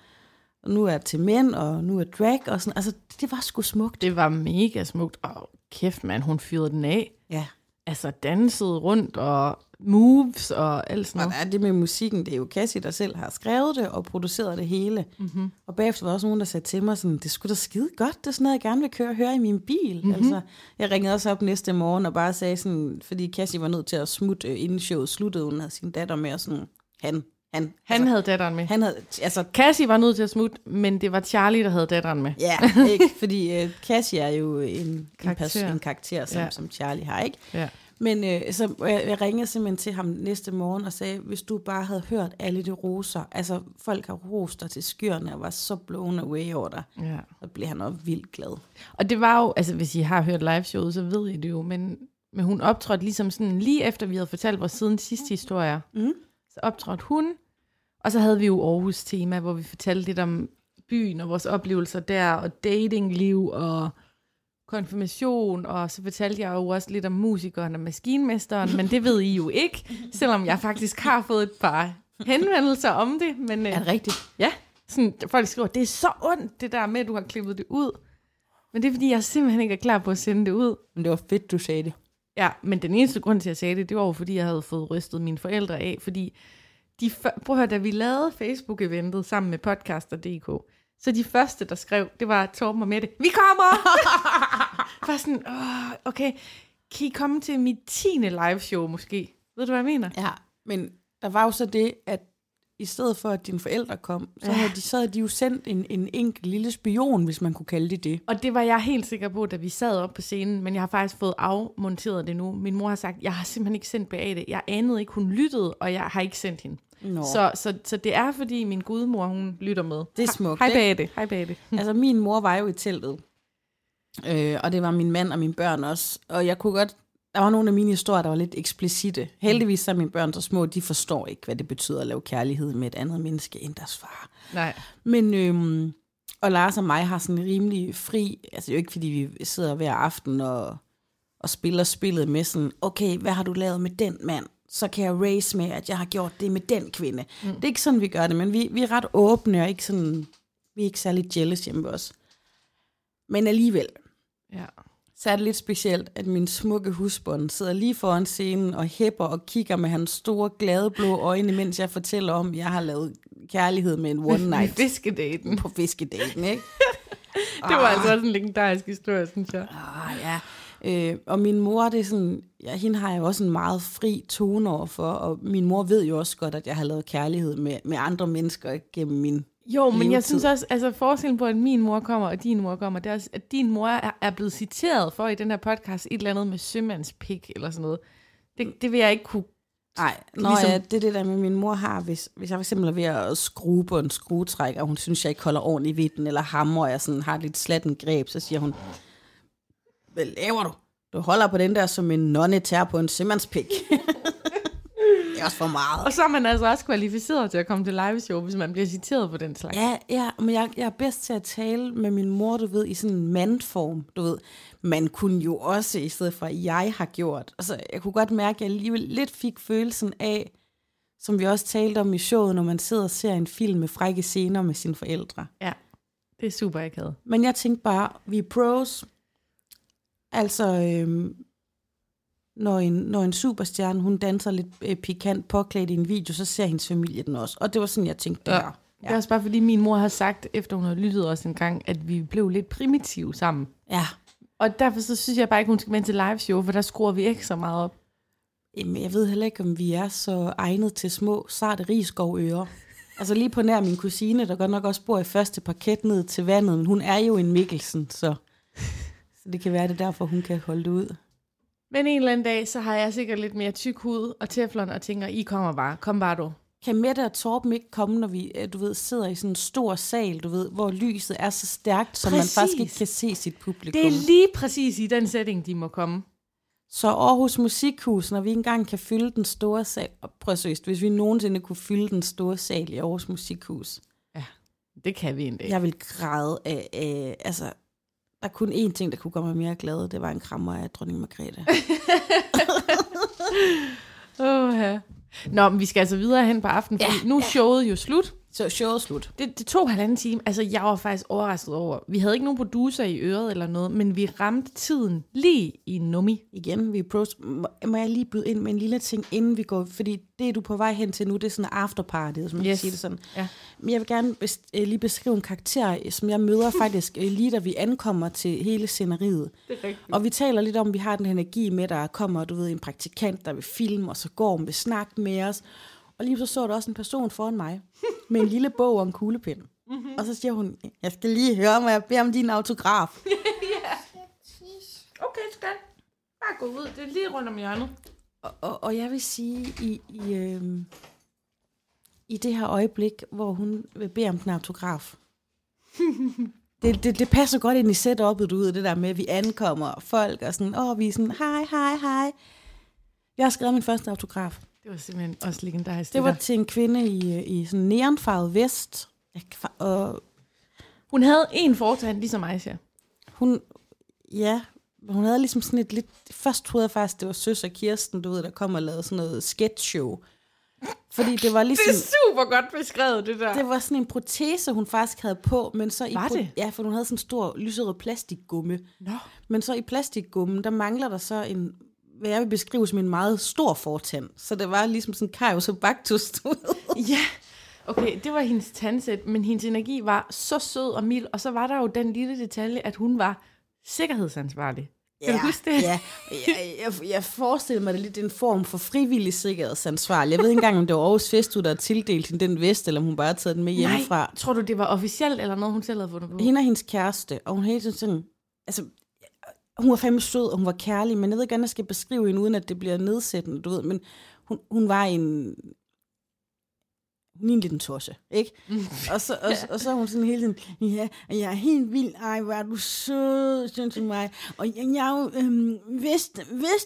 nu er til mænd, og nu er drag, og sådan, altså det var sgu smukt. Det var mega smukt, og kæft mand, hun fyrede den af. Ja. Altså dansede rundt, og moves, og alt sådan noget. Og det med musikken, det er jo Cassie, der selv har skrevet det, og produceret det hele. Mm-hmm. Og bagefter var der også nogen, der sagde til mig sådan, det skulle da skide godt, det er sådan noget, jeg gerne vil køre og høre i min bil. Mm-hmm. Altså, jeg ringede også op næste morgen, og bare sagde sådan, fordi Cassie var nødt til at smutte, inden showet sluttede, hun havde sin datter med, og sådan, Han havde datteren med. Han havde, altså, Cassie var nødt til at smutte, men det var Charlie, der havde datteren med. Ja, yeah, ikke? Fordi Cassie er jo en karakter, som Charlie har, ikke? Ja. Men så jeg ringede simpelthen til ham næste morgen og sagde, hvis du bare havde hørt alle de roser, altså folk har rost dig til skyerne og var så blown away over dig, ja. Så blev han også vildt glad. Og det var jo, altså hvis I har hørt liveshowet, så ved I det jo, men hun optrådte ligesom sådan, lige efter vi havde fortalt vores siden sidste historier, så optrådte hun, og så havde vi jo Aarhus tema, hvor vi fortalte lidt om byen og vores oplevelser der, og datingliv og konfirmation, og så fortalte jeg jo også lidt om musikeren og maskinmesteren, men det ved I jo ikke, selvom jeg faktisk har fået et par henvendelser om det. Men, er det rigtigt? Ja, sådan, folk skriver, det er så ondt det der med, at du har klippet det ud. Men det er fordi, jeg simpelthen ikke er klar på at sende det ud. Men det var fedt, du sagde det. Ja, men den eneste grund til, at jeg sagde det, det var jo fordi, jeg havde fået rystet mine forældre af, fordi de prøv at høre, da vi lavede Facebook-eventet sammen med podcaster.dk, så de første, der skrev, det var Torben og Mette. Vi kommer! Bare sådan, okay, kan I komme til mit 10. liveshow måske? Ved du, hvad jeg mener? Ja, men der var jo så det, at i stedet for, at dine forældre kom, så havde de jo sendt en enkelt lille spion, hvis man kunne kalde det det. Og det var jeg helt sikker på, da vi sad op på scenen, men jeg har faktisk fået afmonteret det nu. Min mor har sagt, jeg har simpelthen ikke sendt Beate. Jeg anede ikke, hun lyttede, og jeg har ikke sendt hende. Så det er, fordi min gudmor, hun lytter med. Det er smukt. Hej Beate. Hej Beate. Altså, min mor var jo i teltet, og det var min mand og mine børn også. Og jeg kunne godt... Der var nogle af mine historier, der var lidt eksplicite. Heldigvis så er mine børn så små, de forstår ikke, hvad det betyder at lave kærlighed med et andet menneske end deres far. Nej. Men, og Lars og mig har sådan en rimelig fri... Altså, det er jo ikke, fordi vi sidder hver aften og spiller spillet med sådan, okay, hvad har du lavet med den mand? Så kan jeg race med, at jeg har gjort det med den kvinde. Mm. Det er ikke sådan, vi gør det, men vi er ret åbne, og ikke sådan, vi er ikke særlig jealous hjemme ved os. Men alligevel, så er det lidt specielt, at min smukke husbond sidder lige foran scenen og hæpper og kigger med hans store, glade blå øjne, mens jeg fortæller om, at jeg har lavet kærlighed med en one night. Fiskedaten. På fiskedaten, ikke? Det var altså også en legendarisk historie, synes jeg. Ja. Og min mor, det er sådan, hende har jeg også en meget fri tone over for, og min mor ved jo også godt, at jeg har lavet kærlighed med andre mennesker gennem min levetid. Men jeg synes også, altså forskellen på, at min mor kommer, og din mor kommer, det er også, at din mor er blevet citeret for i den her podcast, et eller andet med sømandspik, eller sådan noget. Det vil jeg ikke kunne. Nej, ligesom... ja, det er det der med, min mor har, hvis jeg for eksempel er ved at skrue på en skruetræk, og hun synes, jeg ikke holder ordentligt ved den, eller hamrer, og jeg sådan har lidt slatten greb, så siger hun... Hvad laver du? Du holder på den der, som en nonne tær på en sømandspik. Det er også for meget. Og så er man altså også kvalificeret til at komme til liveshow, hvis man bliver citeret på den slags. Ja, men jeg er bedst til at tale med min mor, du ved, i sådan en mandform, du ved. Man kunne jo også, i stedet for, at jeg har gjort. Altså, jeg kunne godt mærke, at jeg alligevel lidt fik følelsen af, som vi også talte om i showet, når man sidder og ser en film med frække scener med sine forældre. Ja, det er super akavet. Men jeg tænkte bare, vi er pros... Altså, når en superstjerne, hun danser lidt pikant påklædt i en video, så ser hendes familie den også. Og det var sådan, jeg tænkte, det var. Ja. Det er også bare, fordi min mor har sagt, efter hun har lyttet os en gang, at vi blev lidt primitive sammen. Ja. Og derfor så synes jeg bare ikke, hun skal med til liveshow, for der skruer vi ikke så meget op. Jamen, jeg ved heller ikke, om vi er så egnet til små, sarte rigskovører. Altså lige på nær min kusine, der godt nok også bor i første parket ned til vandet, men hun er jo en Mikkelsen, så... Det kan være, det derfor, hun kan holde det ud. Men en eller anden dag, så har jeg sikkert lidt mere tyk hud og teflon, og tænker, I kommer bare. Kom bare, du. Kan Mette og Torben ikke komme, når vi, du ved, sidder i sådan en stor sal, du ved, hvor lyset er så stærkt, så man faktisk ikke kan se sit publikum? Det er lige præcis i den setting, de må komme. Så Aarhus Musikhus, når vi ikke engang kan fylde den store sal. Prøv seriøst, hvis vi nogensinde kunne fylde den store sal i Aarhus Musikhus. Ja, det kan vi en dag. Jeg vil græde af, altså... Der er kun én ting, der kunne gøre mig mere glad. Det var en krammer af dronning Margrethe. Ja. Nå, men vi skal altså videre hen på aftenen, for nu er showet jo slut. Så showet slut. Det tog 1,5 time. Altså, jeg var faktisk overrasket over. Vi havde ikke nogen producer i øret eller noget, men vi ramte tiden lige i nummi. Igen, vi pros. Må jeg lige byde ind med en lille ting, inden vi går? Fordi det, du er på vej hen til nu, det er sådan en afterparty, hvis man kan sige det sådan. Ja. Men jeg vil gerne lige beskrive en karakter, som jeg møder faktisk lige da vi ankommer til hele sceneriet. Det er rigtigt. Og vi taler lidt om, vi har den energi med, der kommer, du ved, en praktikant, der vil filme, og så Gorm vil snakke med os. Og lige så der også en person foran mig, med en lille bog og en kuglepind. Mm-hmm. Og så siger hun, jeg skal lige høre, må jeg beder om din autograf. Okay, skat. Bare at gå ud. Det er lige rundt om hjørnet. Og jeg vil sige, i det her øjeblik, hvor hun vil bede om en autograf. Det passer godt ind i setupet ud, det der med, at vi ankommer, og folk og sådan, vi er sådan, hej. Jeg har skrevet min første autograf. Det var simpelthen også legendarisk. Det var til en kvinde i sådan neonfarvet vest. Og hun havde en fortand, ligesom Aisha. Hun havde ligesom sådan et lidt... Først troede jeg faktisk, det var Søs og Kirsten, du ved, der kom og lavede sådan noget sketchshow. Fordi det var ligesom... Det er super godt beskrevet, det der. Det var sådan en protese, hun faktisk havde på, men så... Ja, for hun havde sådan en stor lyserød plastikgumme. No. Men så i plastikgummen, der mangler der så en... Hvad jeg vil beskrive som en meget stor fortand. Så det var ligesom sådan Karius-Bactus. Ja, okay, det var hendes tandsæt, men hendes energi var så sød og mild, og så var der jo den lille detalje, at hun var sikkerhedsansvarlig. Kan du huske det? Ja, jeg forestiller mig, det lidt en form for frivillig sikkerhedsansvarlig. Jeg ved ikke engang, om det var Aarhus Festugen, der havde tildelt hende den vest, eller om hun bare havde taget den med hjemmefra. Nej, tror du, det var officielt, eller noget, hun selv havde fundet på? Hende og hendes kæreste, og hun hele tiden sådan... Altså, hun var fandme sød, og hun var kærlig, men jeg ved ikke, hvordan jeg skal beskrive hende, uden at det bliver nedsættende, du ved. Men hun var en... Hun er en lille tosje, ikke? Og så er hun sådan hele tiden, ja, og jeg er helt vild, ej, hvor er du sød, sådan til mig. Og jeg hvis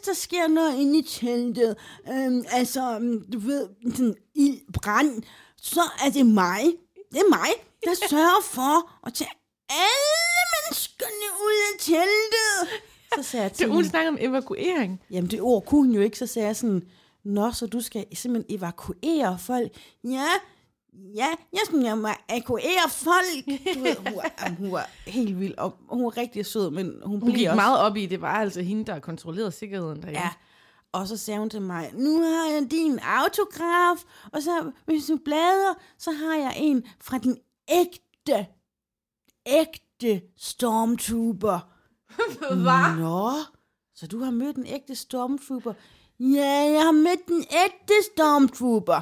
der sker noget inde i teltet, du ved, sådan ild, brand, så er det mig. Det er mig, der sørger for at tage alle menneskerne ud af teltet. Så sagde jeg til hende, hun snakker om evakuering. Jamen det ord kunne hun jo ikke, så sagde jeg sådan... Nå, så du skal simpelthen evakuere folk. Ja, jeg skal evakuere folk. Du ved, hun var helt vild, og hun var rigtig sød, men hun gik også meget op i, det var altså hende, der kontrollerede sikkerheden derhjemme. Ja, og så sagde hun til mig, nu har jeg din autograf, og så hvis du bladrer, så har jeg en fra din ægte stormtrooper. Hvad? Nå, så du har mødt en ægte stormtrooper. Ja, jeg har mødt den ægte stormtrooper.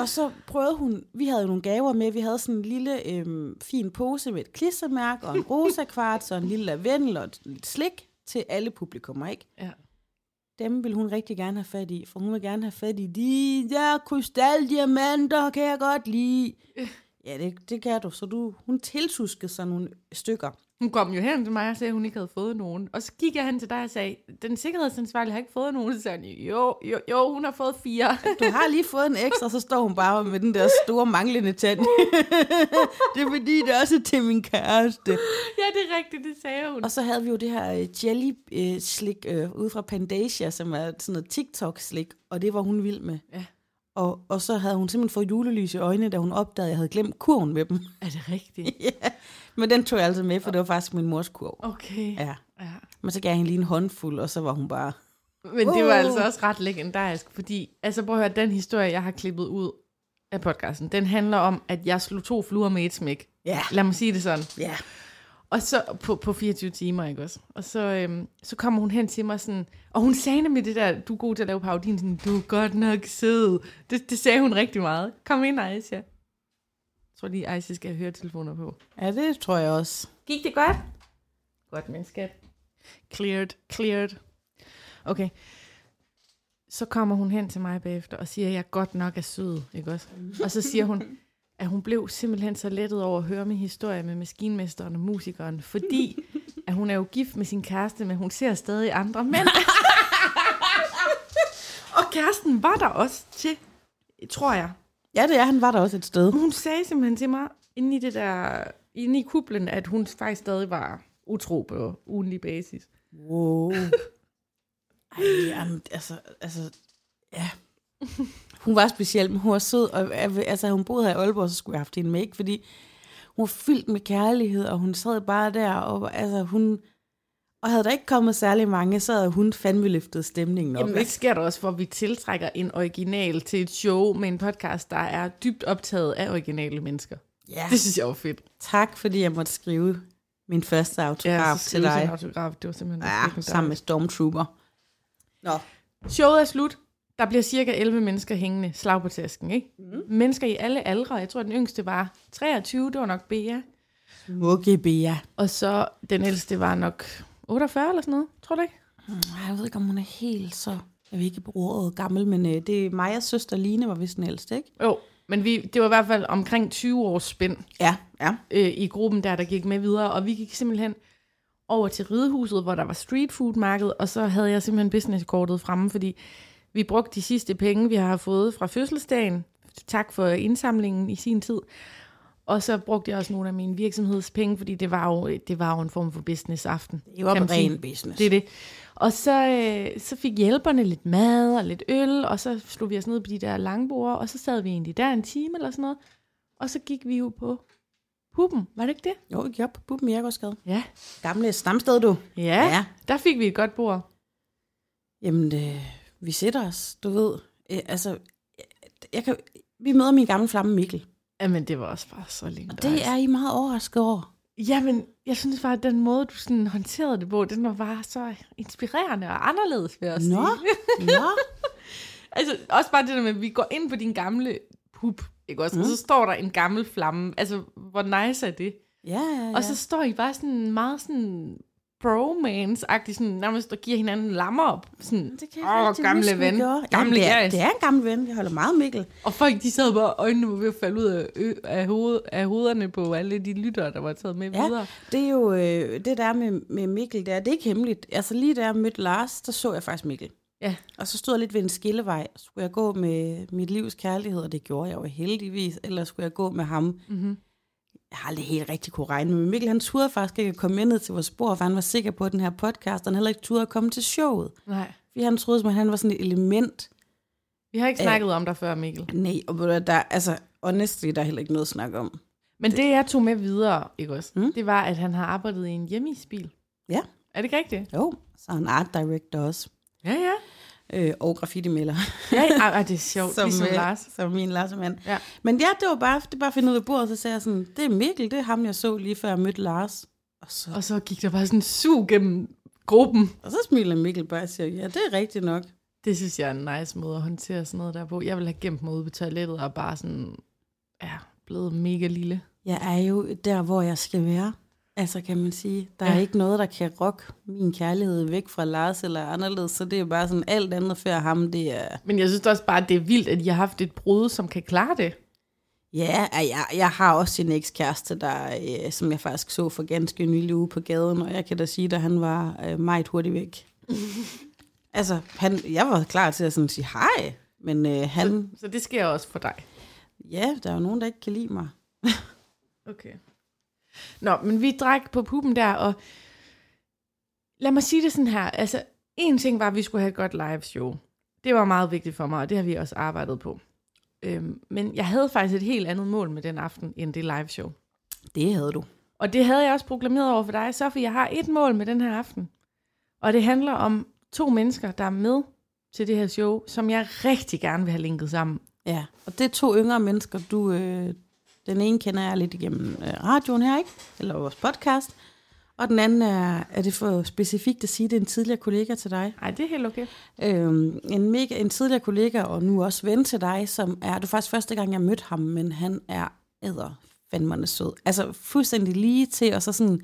Og så prøvede hun, vi havde jo nogle gaver med, vi havde sådan en lille fin pose med et klistermærke og en rosa kvarts og en lille lavendel og et lidt slik til alle publikummer, ikke? Ja. Dem ville hun rigtig gerne have fat i, for hun ville gerne have fat i de der krystaldiamanter, kan jeg godt lide. Ja, det kan du, så hun tiltuskede sig nogle stykker. Hun kom jo hen til mig og sagde, at hun ikke havde fået nogen. Og så gik jeg hen til dig og sagde, den sikkerhedsansvarlige har ikke fået nogen. Så sagde hun, jo, hun har fået 4. Du har lige fået en ekstra, så står hun bare med den der store manglende tand. Det er fordi, det også er til min kæreste. Ja, det er rigtigt, det sagde hun. Og så havde vi jo det her jelly-slik ude fra Pandasia, som er sådan noget TikTok-slik, og det var hun vild med. Ja. Og så havde hun simpelthen fået julelys i øjnene, da hun opdagede, at jeg havde glemt kurven med dem. Er det rigtigt? Ja, men den tog jeg altså med, for det var faktisk min mors kurv. Okay. Ja. Men så gav jeg hende lige en håndfuld, og så var hun bare... Men det var altså også ret legendarisk, fordi... Altså prøv at høre, den historie, jeg har klippet ud af podcasten, den handler om, at jeg slog 2 fluer med et smæk. Ja. Lad mig sige det sådan. Ja. Og så på 24 timer, ikke også? Og så kommer hun hen til mig sådan... Og hun sagde nemlig det der, du er god til at lave parodien, sådan, du er godt nok sød. Det sagde hun rigtig meget. Kom ind, Aisha. Jeg tror lige, Aisha skal høre telefoner på. Ja, det tror jeg også. Gik det godt? Godt, min skat. Cleared. Okay. Så kommer hun hen til mig bagefter og siger, at jeg godt nok er sød, ikke også? Og så siger hun... at hun blev simpelthen så lettet over at høre min historie med maskinmesteren og musikeren, fordi at hun er jo gift med sin kæreste, men hun ser stadig andre mænd. Og kæresten var der også til, tror jeg. Ja, det er, han var der også et sted. Hun sagde simpelthen til mig, inde i kuplen, at hun faktisk stadig var utro på ugenlig basis. Wow. Ej, jamen, altså, ja... Hun var specielt, men hun var sød, og altså, hun boede her i Aalborg, så skulle jeg have haft hende med, ikke? Fordi hun var fyldt med kærlighed, og hun sad bare der, og altså hun... Og havde der ikke kommet særlig mange, så havde hun fandme løftet stemningen op. Jamen, det sker der også, for vi tiltrækker en original til et show med en podcast, der er dybt optaget af originale mennesker. Ja. Det synes jeg var fedt. Tak, fordi jeg måtte skrive min første autograf til dig. Ja, så autograf, det var simpelthen... Ja, sammen med Stormtrooper. Nå. Showet er slut. Der bliver cirka 11 mennesker hængende, slag på tasken, ikke? Mm. Mennesker i alle aldre. Jeg tror, den yngste var 23, det var nok Bea. Smukke Bea. Og så den ældste var nok 48 eller sådan noget, tror du ikke? Jeg ved ikke, om hun er helt så... Jeg vil ikke bruge ordet gammel, men det er Majas søster Line var vist den ældste, ikke? Jo, men det var i hvert fald omkring 20 års spænd i gruppen der gik med videre. Og vi gik simpelthen over til Ridehuset, hvor der var streetfoodmarked, og så havde jeg simpelthen businesskortet fremme, fordi vi brugte de sidste penge, vi har fået fra fødselsdagen. Tak for indsamlingen i sin tid. Og så brugte jeg også nogle af mine virksomhedspenge, fordi det var jo en form for business-aften. Det var en ren business. Det er det. Og så fik hjælperne lidt mad og lidt øl, og så slog vi os ned på de der langborde, og så sad vi egentlig der en time eller sådan noget. Og så gik vi jo på puben, var det ikke det? Jo, vi gik op på puben i Jægergårdsgade. Ja. Gamle stamsted, du. Ja, der fik vi et godt bord. Jamen, vi sætter os, du ved. Vi møder min gamle flamme Mikkel. Jamen, det var også bare så længe. Og det er I meget overrasket over. Jamen, jeg synes bare, at den måde, du sådan håndterede det på, den var bare så inspirerende og anderledes, vil jeg sige. Nå. Altså, også bare det der med, at vi går ind på din gamle pub, ikke også? Mm. Og så står der en gammel flamme. Altså, hvor nice er det? Ja. Og så står I bare sådan meget sådan bromance-agtig, sådan nærmest og giver hinanden lammer op. Sådan, det kan jeg ikke gamle ven. Det er en gammel ven. Jeg holder meget Mikkel. Og folk, de sad bare, øjnene var ved at falde ud af hovederne på alle de lyttere, der var taget med videre. Det er jo det der med Mikkel der. Det er ikke hemmeligt. Altså lige der jeg mødte Lars, der så jeg faktisk Mikkel. Ja. Og så stod jeg lidt ved en skillevej. Skulle jeg gå med mit livs kærlighed, og det gjorde jeg jo heldigvis, eller skulle jeg gå med ham? Mm-hmm. Jeg har aldrig helt rigtig kunne regne med Mikkel. Han turde faktisk ikke at komme ned til vores spor, for han var sikker på, at den her podcast, han heller ikke turde at komme til showet. Nej. Fordi han troede, at han var sådan et element. Vi har ikke snakket om dig før, Mikkel. Nej, og honestly, der er heller ikke noget at snakke om. Men det jeg tog med videre, ikke også? Mm? Det var, at han har arbejdet i en hjemmesbil. Ja. Er det ikke rigtigt? Jo, så er han art director også. Ja. Og graffiti-mailer. Ja, det er sjovt, som Lars. Som min Lars-mand. Ja. Men ja, det var bare at finde ud af bordet, så sagde jeg sådan, det er Mikkel, det er ham, jeg så lige før jeg mødte Lars. Og så gik der bare sådan en sug gennem gruppen. Og så smiler Mikkel bare og siger, ja, det er rigtigt nok. Det synes jeg er en nice måde at håndtere sådan noget der på. Jeg ville have gemt mig ude på toilettet og bare sådan, blevet mega lille. Jeg er jo der, hvor jeg skal være. Altså kan man sige, der er ikke noget, der kan rokke min kærlighed væk fra Lars eller anderledes, så det er bare sådan alt andet før ham, det er... Men jeg synes også bare, at det er vildt, at I har haft et brud, som kan klare det. Ja, jeg har også en ekskæreste, der, som jeg faktisk så for ganske nylig uge på gaden, og jeg kan da sige, at han var meget hurtigt væk. Altså, jeg var klar til at sådan sige hej, men han... Så det sker også for dig? Ja, der er jo nogen, der ikke kan lide mig. Okay. Nå, men vi drak på puben der, og lad mig sige det sådan her. Altså, en ting var, at vi skulle have et godt live show. Det var meget vigtigt for mig, og det har vi også arbejdet på. Men jeg havde faktisk et helt andet mål med den aften, end det live show. Det havde du. Og det havde jeg også proklameret over for dig, Sofie. Jeg har et mål med den her aften. Og det handler om 2 mennesker, der er med til det her show, som jeg rigtig gerne vil have linket sammen. Ja, og det er 2 yngre mennesker, du... Den ene kender jeg lidt igennem radioen her, ikke? Eller vores podcast. Og den anden er det for specifikt at sige, det er en tidligere kollega til dig? Nej, det er helt okay. En tidligere kollega, og nu også ven til dig, som er, det er faktisk første gang, jeg mødte ham, men han er edderfandmerne sød. Altså fuldstændig lige til, og så sådan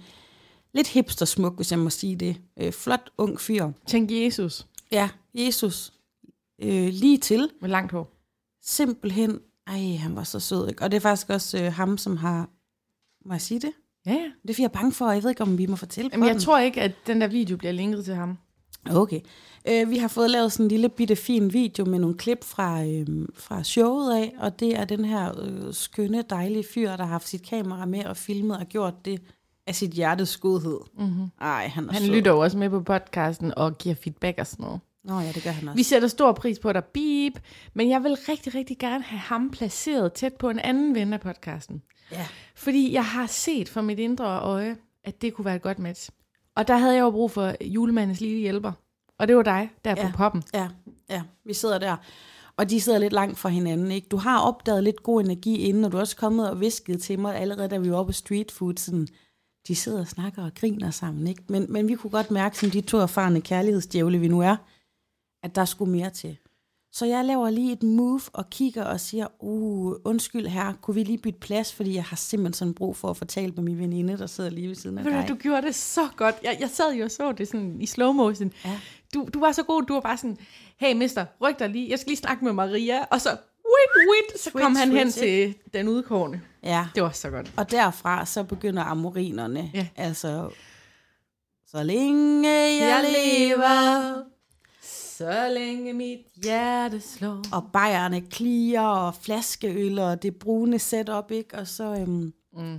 lidt hipstersmuk, hvis jeg må sige det. Flot, ung fyr. Tænk Jesus. Ja, Jesus. Lige til. Med langt hår. Simpelthen. Ej, han var så sød, ikke? Og det er faktisk også ham, som har... Må jeg sige det? Ja, ja. Det er jeg bange for, og jeg ved ikke, om vi må fortælle på. Jamen, jeg tror ikke, at den der video bliver linket til ham. Okay. Vi har fået lavet sådan en lille bitte fin video med nogle klip fra showet af, og det er den her skønne, dejlige fyr, der har haft sit kamera med og filmet og gjort det af sit hjertes godhed. Mm-hmm. Ej, han er sød. Han lytter jo også med på podcasten og giver feedback og sådan noget. Nå ja, det gør han også. Vi sætter stor pris på dig, beep, men jeg vil rigtig, rigtig gerne have ham placeret tæt på en anden ven af podcasten. Ja. Fordi jeg har set fra mit indre øje, at det kunne være et godt match. Og der havde jeg jo brug for julemandens lille hjælper. Og det var dig, der på poppen. Ja, vi sidder der. Og de sidder lidt langt fra hinanden, ikke? Du har opdaget lidt god energi inden, og du er også kommet og visket til mig allerede, da vi var oppe på streetfood, sådan... De sidder og snakker og griner sammen, ikke? Men vi kunne godt mærke, som de to erfarne kærlighedsdjævle, vi nu er, at der skulle mere til. Så jeg laver lige et move og kigger og siger, undskyld her, kunne vi lige bytte plads, fordi jeg har simpelthen sådan brug for at fortælle med min veninde, der sidder lige ved siden af dig. Du gjorde det så godt. Jeg sad jo og så det sådan i slow motion. Ja. Du var så god, du var bare sådan, hey mister, ryk dig lige, jeg skal lige snakke med Maria, og så så kom han hen til den udkårne. Ja. Det var så godt. Og derfra så begynder amorinerne. Ja. Altså, så længe jeg lever, så længe mit hjerte slår. Og bajerne klier og flaskeøl og det brune setup, ikke? Og så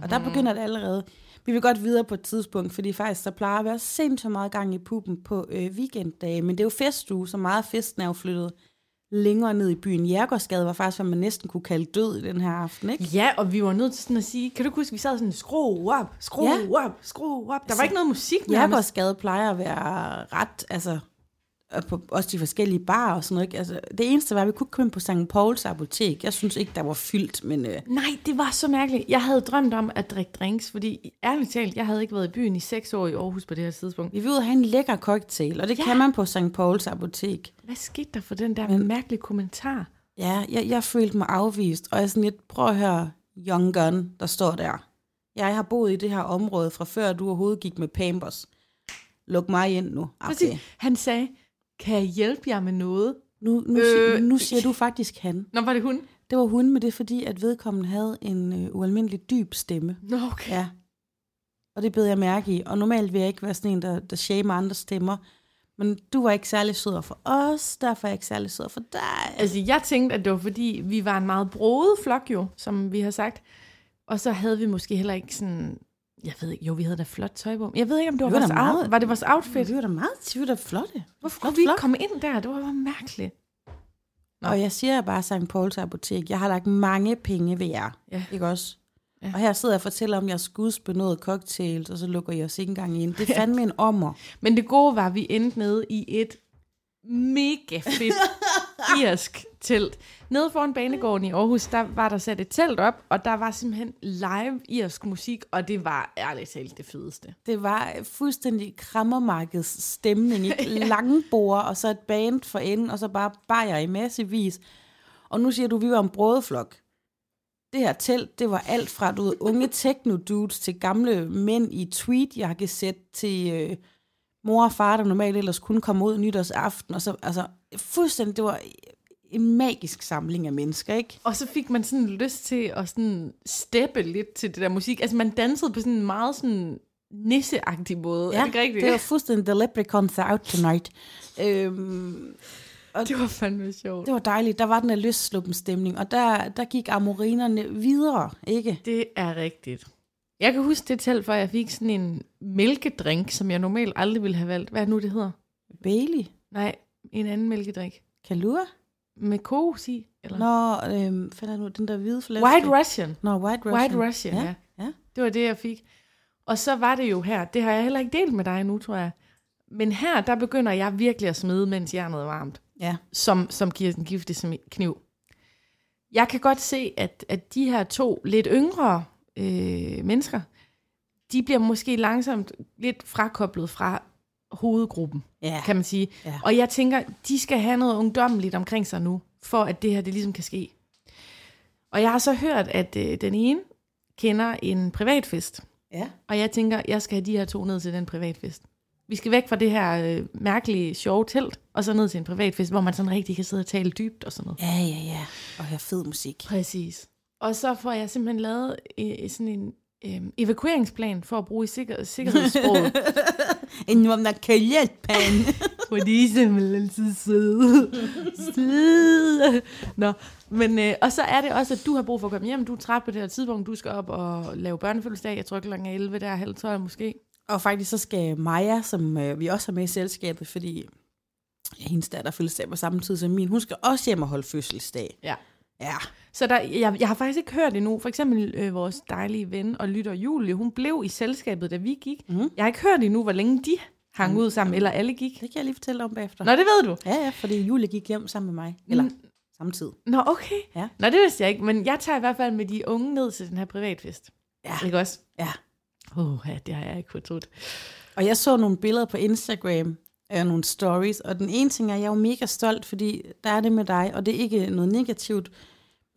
og der begynder det allerede. Vi vil godt videre på et tidspunkt, fordi faktisk der plejer at være sindssygt meget gang i puben på weekenddage, men det er jo festuge, så meget festen er jo flyttet længere ned i byen. Jægergårdsgade var faktisk, hvad man næsten kunne kalde død i den her aften, ikke? Ja, og vi var nødt til sådan at sige, kan du huske, vi sad sådan, skru op. Der var ikke noget musik. Jægergårdsgade plejer at være ret, altså, på også de forskellige barer og sådan noget, ikke? Altså, det eneste var, at vi kunne komme på St. Pauls apotek. Jeg synes ikke, der var fyldt, men... Nej, det var så mærkeligt. Jeg havde drømt om at drikke drinks, fordi ærligt talt, jeg havde ikke været i byen i 6 år i Aarhus på det her tidspunkt. Vi ville ud og have en lækker cocktail, og det kan man på St. Pauls apotek. Hvad skete der for den der mærkelige kommentar? Ja, jeg følte mig afvist, og jeg sådan lidt, prøv at høre Young Gun, der står der. Jeg har boet i det her område fra før, du overhovedet gik med Pampers. Luk mig ind nu. Okay. Han sagde, kan jeg hjælpe jer med noget? Nu siger du faktisk han. Nå, var det hun? Det var hun, men det er fordi, at vedkommende havde en ualmindelig dyb stemme. Nå, okay. Ja. Og det bed jeg mærke i. Og normalt vil jeg ikke være sådan en, der shamer andre stemmer. Men du var ikke særlig sød for os, derfor er jeg ikke særlig sød for dig. Altså, jeg tænkte, at det var fordi, vi var en meget broet flok jo, som vi har sagt. Og så havde vi måske heller ikke sådan... Jeg ved ikke, vi havde da flot tøj på. Jeg ved ikke, om det var vores outfit. Var det vores outfit? Vi var da meget, vi var da flotte. Hvorfor kunne vi ikke komme ind der? Det var bare mærkeligt. Nå. Og jeg siger bare St. Pauls apotek. Jeg har lagt mange penge ved jer. Ja. Ikke også? Ja. Og her sidder jeg og fortæller om, jeg skulle udspille noget cocktails, og så lukker jeg os ikke engang ind. Det fandme en ommer. Men det gode var, at vi endte nede i et mega fedt irsk telt. Nede foran banegården i Aarhus, der var der sat et telt op, og der var simpelthen live irsk musik, og det var ærligt talt det fedeste. Det var fuldstændig krammermarkeds stemning, ikke? Ja. Langbord, og så et band for enden, og så bare bajer i massevis. Og nu siger du, vi var en brødeflok. Det her telt, det var alt fra unge techno-dudes til gamle mænd i tweedjakkesæt til... mor og far, der normalt ellers kunne komme ud nytårsaften, og så altså, fuldstændig, det var en magisk samling af mennesker, ikke? Og så fik man sådan lyst til at sådan steppe lidt til det der musik. Altså, man dansede på sådan en meget sådan nisseagtig måde. Ja, er det rigtigt? Det var fuldstændig The Leprechauns Out Tonight. Og det var fandme sjovt. Det var dejligt. Der var den der løssluppen stemning, og der gik amorinerne videre, ikke? Det er rigtigt. Jeg kan huske det telt, for jeg fik sådan en mælkedrink, som jeg normalt aldrig ville have valgt. Hvad er nu, det hedder? Bailey? Nej, en anden mælkedrink. Kalua? Med kokos i? Eller? Nå, fandt jeg nu den der hvide flaske? White Russian. Nå, White Russian, ja. Det var det, jeg fik. Og så var det jo her, det har jeg heller ikke delt med dig nu, tror jeg. Men her, der begynder jeg virkelig at smide, mens jernet er varmt. Ja. Som giver den giftige kniv. Jeg kan godt se, at de her to lidt yngre... mennesker, de bliver måske langsomt lidt frakoblet fra hovedgruppen, kan man sige. Ja. Og jeg tænker, de skal have noget ungdommeligt omkring sig nu, for at det her, det ligesom kan ske. Og jeg har så hørt, at den ene kender en privatfest. Ja. Og jeg tænker, jeg skal have de her to ned til den privatfest. Vi skal væk fra det her mærkelige, sjove telt, og så ned til en privatfest, hvor man sådan rigtig kan sidde og tale dybt og sådan noget. Ja. Og høre fed musik. Præcis. Og så får jeg simpelthen lavet sådan en evakueringsplan for at bruge i sikkerhedssproget. Inden om der kan hjælpe. Fordi I simpelthen altid sidde. Nå, men og så er det også, at du har brug for at komme hjem. Du er træt på det her tidspunkt. Du skal op og lave børnefødselsdag. Jeg tror kl. 11, der er 11:30 måske. Og faktisk så skal Maja, som vi også har med i selskabet, fordi hendes datter fødselsdag på samme tid som min, hun skal også hjem og holde fødselsdag. Ja. Ja. Så der, jeg har faktisk ikke hørt endnu. For eksempel vores dejlige ven og lytter Julie, hun blev i selskabet, da vi gik. Mm. Jeg har ikke hørt endnu, hvor længe de hang ud sammen, eller alle gik. Det kan jeg lige fortælle om bagefter. Nå, det ved du. Ja, fordi Julie gik hjem sammen med mig. Eller samtidig. Nå, okay. Ja. Nå, det vidste jeg ikke, men jeg tager i hvert fald med de unge ned til den her privatfest. Ja. Ikke også? Ja. Det har jeg ikke fortrudt. Og jeg så nogle billeder på Instagram nogle stories, og den ene ting er, jeg er jo mega stolt, fordi der er det med dig, og det er ikke noget negativt.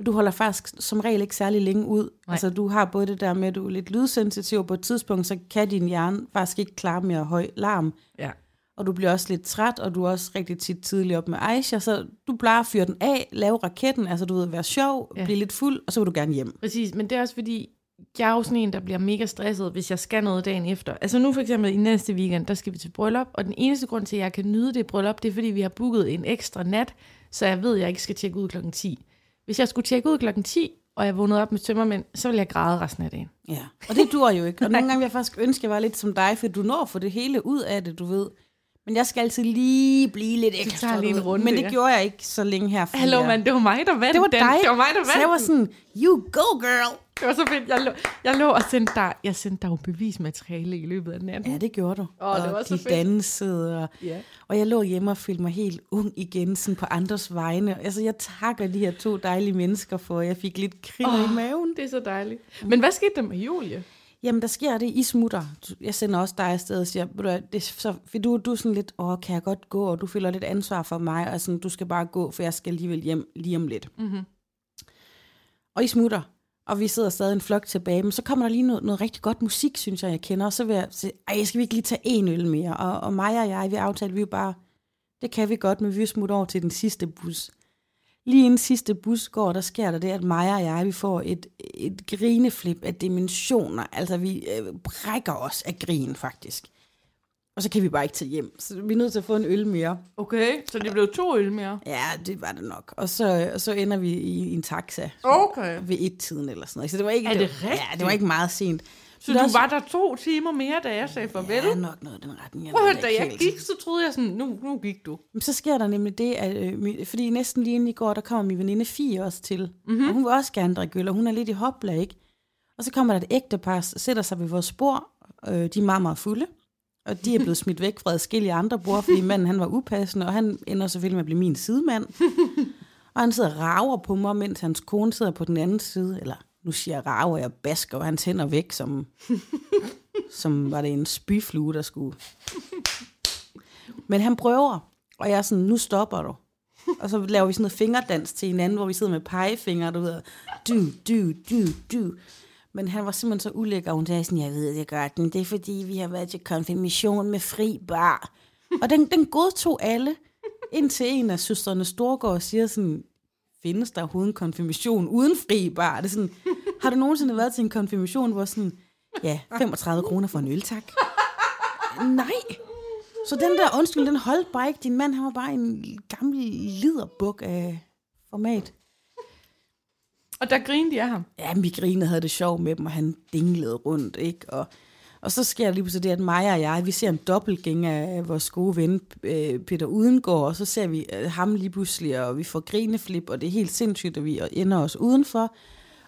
Du holder faktisk som regel ikke særlig længe ud. Nej. Altså du har både det der med, at du er lidt lydsensitiv, og på et tidspunkt, så kan din hjerne faktisk ikke klare mere høj larm. Ja. Og du bliver også lidt træt, og du er også rigtig tit tidlig op med Aisha, så du plejer at fyre den af, lave raketten, altså du ved, være sjov, ja, blive lidt fuld, og så vil du gerne hjem. Præcis, men det er også fordi, jeg er jo sådan en, der bliver mega stresset, hvis jeg skal noget dagen efter. Altså nu for eksempel i næste weekend, der skal vi til bryllup, og den eneste grund til, at jeg kan nyde det bryllup, det er fordi, vi har booket en ekstra nat, så jeg ved, at jeg ikke skal tjekke ud klokken 10. Hvis jeg skulle tjekke ud klokken 10, og jeg vågnede op med tømmermænd, så ville jeg græde resten af dagen. Ja, og det dur jo ikke. Og nogle gange vil jeg faktisk ønske, at jeg var lidt som dig, for du når for det hele ud af det, du ved. Men jeg skal altid lige blive lidt ekstra. Lige runde, men det gjorde jeg ikke så længe her. Hallo mand, det var mig, der vandt. Det var mig, der vandt. Så jeg var sådan, you go girl. Det var så fedt. Jeg lå og sendte dig, jeg sendte dig jo bevismateriale i løbet af natten. Ja, det gjorde du. Og det var så de fedt. Dansede. Og, yeah, og jeg lå hjemme og følte mig helt ung igen, sådan på andres vegne. Altså, jeg takker de her to dejlige mennesker for, at jeg fik lidt krig i maven. Det er så dejligt. Men hvad skete der med Julie? Jamen, der sker det, I smutter. Jeg sender også dig afsted og siger, du er sådan lidt, kan jeg godt gå, og du føler lidt ansvar for mig, og sådan, du skal bare gå, for jeg skal alligevel hjem lige om lidt. Mm-hmm. Og I smutter, og vi sidder stadig en flok tilbage, men så kommer der lige noget rigtig godt musik, synes jeg kender, og så vil jeg sige, skal vi ikke lige tage en øl mere? Og Maja og jeg, vi aftalte, vi jo bare, det kan vi godt, men vi smutter over til den sidste bus. Lige inden sidste bus går, der sker der det, at Maja og jeg, vi får et grineflip af dimensioner. Altså, vi brækker os af grin, faktisk. Og så kan vi bare ikke tage hjem. Så vi er nødt til at få en øl mere. Okay, så det blev 2 øl mere? Ja, det var det nok. Og så ender vi i en taxa. Okay. Ved 1-tiden eller sådan noget. Så det var ikke, det var rigtigt? Ja, det var ikke meget sent. Så du var der 2 timer mere, da jeg sagde farvel? Ja, nok noget den retning. Da jeg gik, så troede jeg sådan, nu gik du. Så sker der nemlig det, at, fordi næsten lige inden i går, der kommer min veninde Fie også til. Mm-hmm. Og hun vil også gerne drikke øl, og hun er lidt i hopla, ikke? Og så kommer der et ægtepar, sætter sig ved vores bord. De er meget, meget fulde. Og de er blevet smidt væk fra adskillige andre bord, fordi manden han var upassende, og han ender selvfølgelig med at blive min sidemand. Og han sidder og rager på mig, mens hans kone sidder på den anden side, eller... Nu siger jeg rager, og jeg basker, og han tænder væk, som var det en spyflue, der skulle. Men han prøver, og jeg er sådan, nu stopper du. Og så laver vi sådan noget fingerdans til hinanden, hvor vi sidder med pegefingre, du ved, du. Men han var simpelthen så ulækker, og hun sagde sådan, jeg ved det godt, men det er fordi, vi har været til konfirmation med fri bar. Og den godtog alle, indtil en af søstrene Storgård og siger sådan, findes der overhovedet en konfirmation uden fri bar? Det er sådan, har du nogensinde været til en konfirmation, hvor sådan, 35 kroner for en øl, tak? Nej. Så den der undskyld, den holdt bare ikke. Din mand, han var bare en gammel liderbuk af format. Og der grinede jeg ham? Ja, vi grinede, havde det sjov med dem, og han dinglede rundt, ikke? Og så sker der lige pludselig det, at Maja og jeg, vi ser en dobbeltgænger af vores gode ven, Peter Udengård, og så ser vi ham lige pludselig, og vi får grineflip, og det er helt sindssygt, at vi ender os udenfor.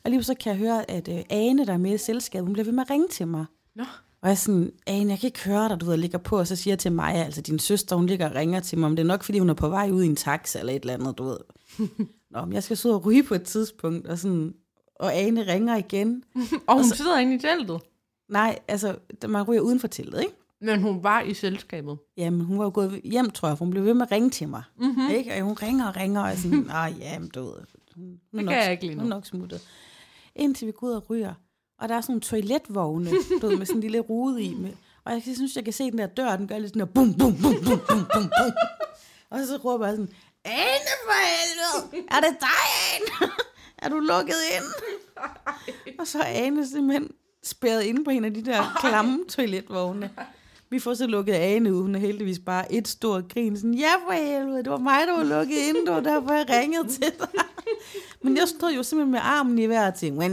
Og lige så kan jeg høre, at Ane, der er med i selskabet, hun bliver ved med at ringe til mig. Nå. Og jeg er sådan, Ane, jeg kan ikke høre dig, du ved, jeg ligger på, og så siger jeg til Maja, altså din søster, hun ligger og ringer til mig, om det er nok, fordi hun er på vej ud i en taxa eller et eller andet, du ved. Nå, men jeg skal sidde og ryge på et tidspunkt, og sådan, og Ane ringer igen. Og hun sidder inde i teltet. Nej, altså, man ryger uden for teltet, ikke? Men hun var i selskabet. Jamen, hun var jo gået hjem, tror jeg, hun blev ved med at ringe til mig. Mm-hmm. Ikke? Og hun ringer, og jeg sådan, jamen, du ved, hun er nok smuttet. Indtil vi går ud og ryger, og der er sådan nogle toiletvogne, du ved, med sådan en lille rude i. Og jeg synes, jeg kan se den der dør, den gør lidt sådan der, bum, bum, bum, bum, bum, bum, bum. Og så råber jeg sådan, Ane for helvede, er det dig, Ane? Er du lukket ind? Og så Ane simpelthen spærret inde på en af de der klamme toiletvogne. Vi får så lukket Ane ud. Hun er heldigvis bare et stort grin. Sådan, ja for helvede, det var mig, der var lukket inde. Det var derfor, jeg ringede til dig. Men jeg stod jo simpelthen med armen i hver ting. Så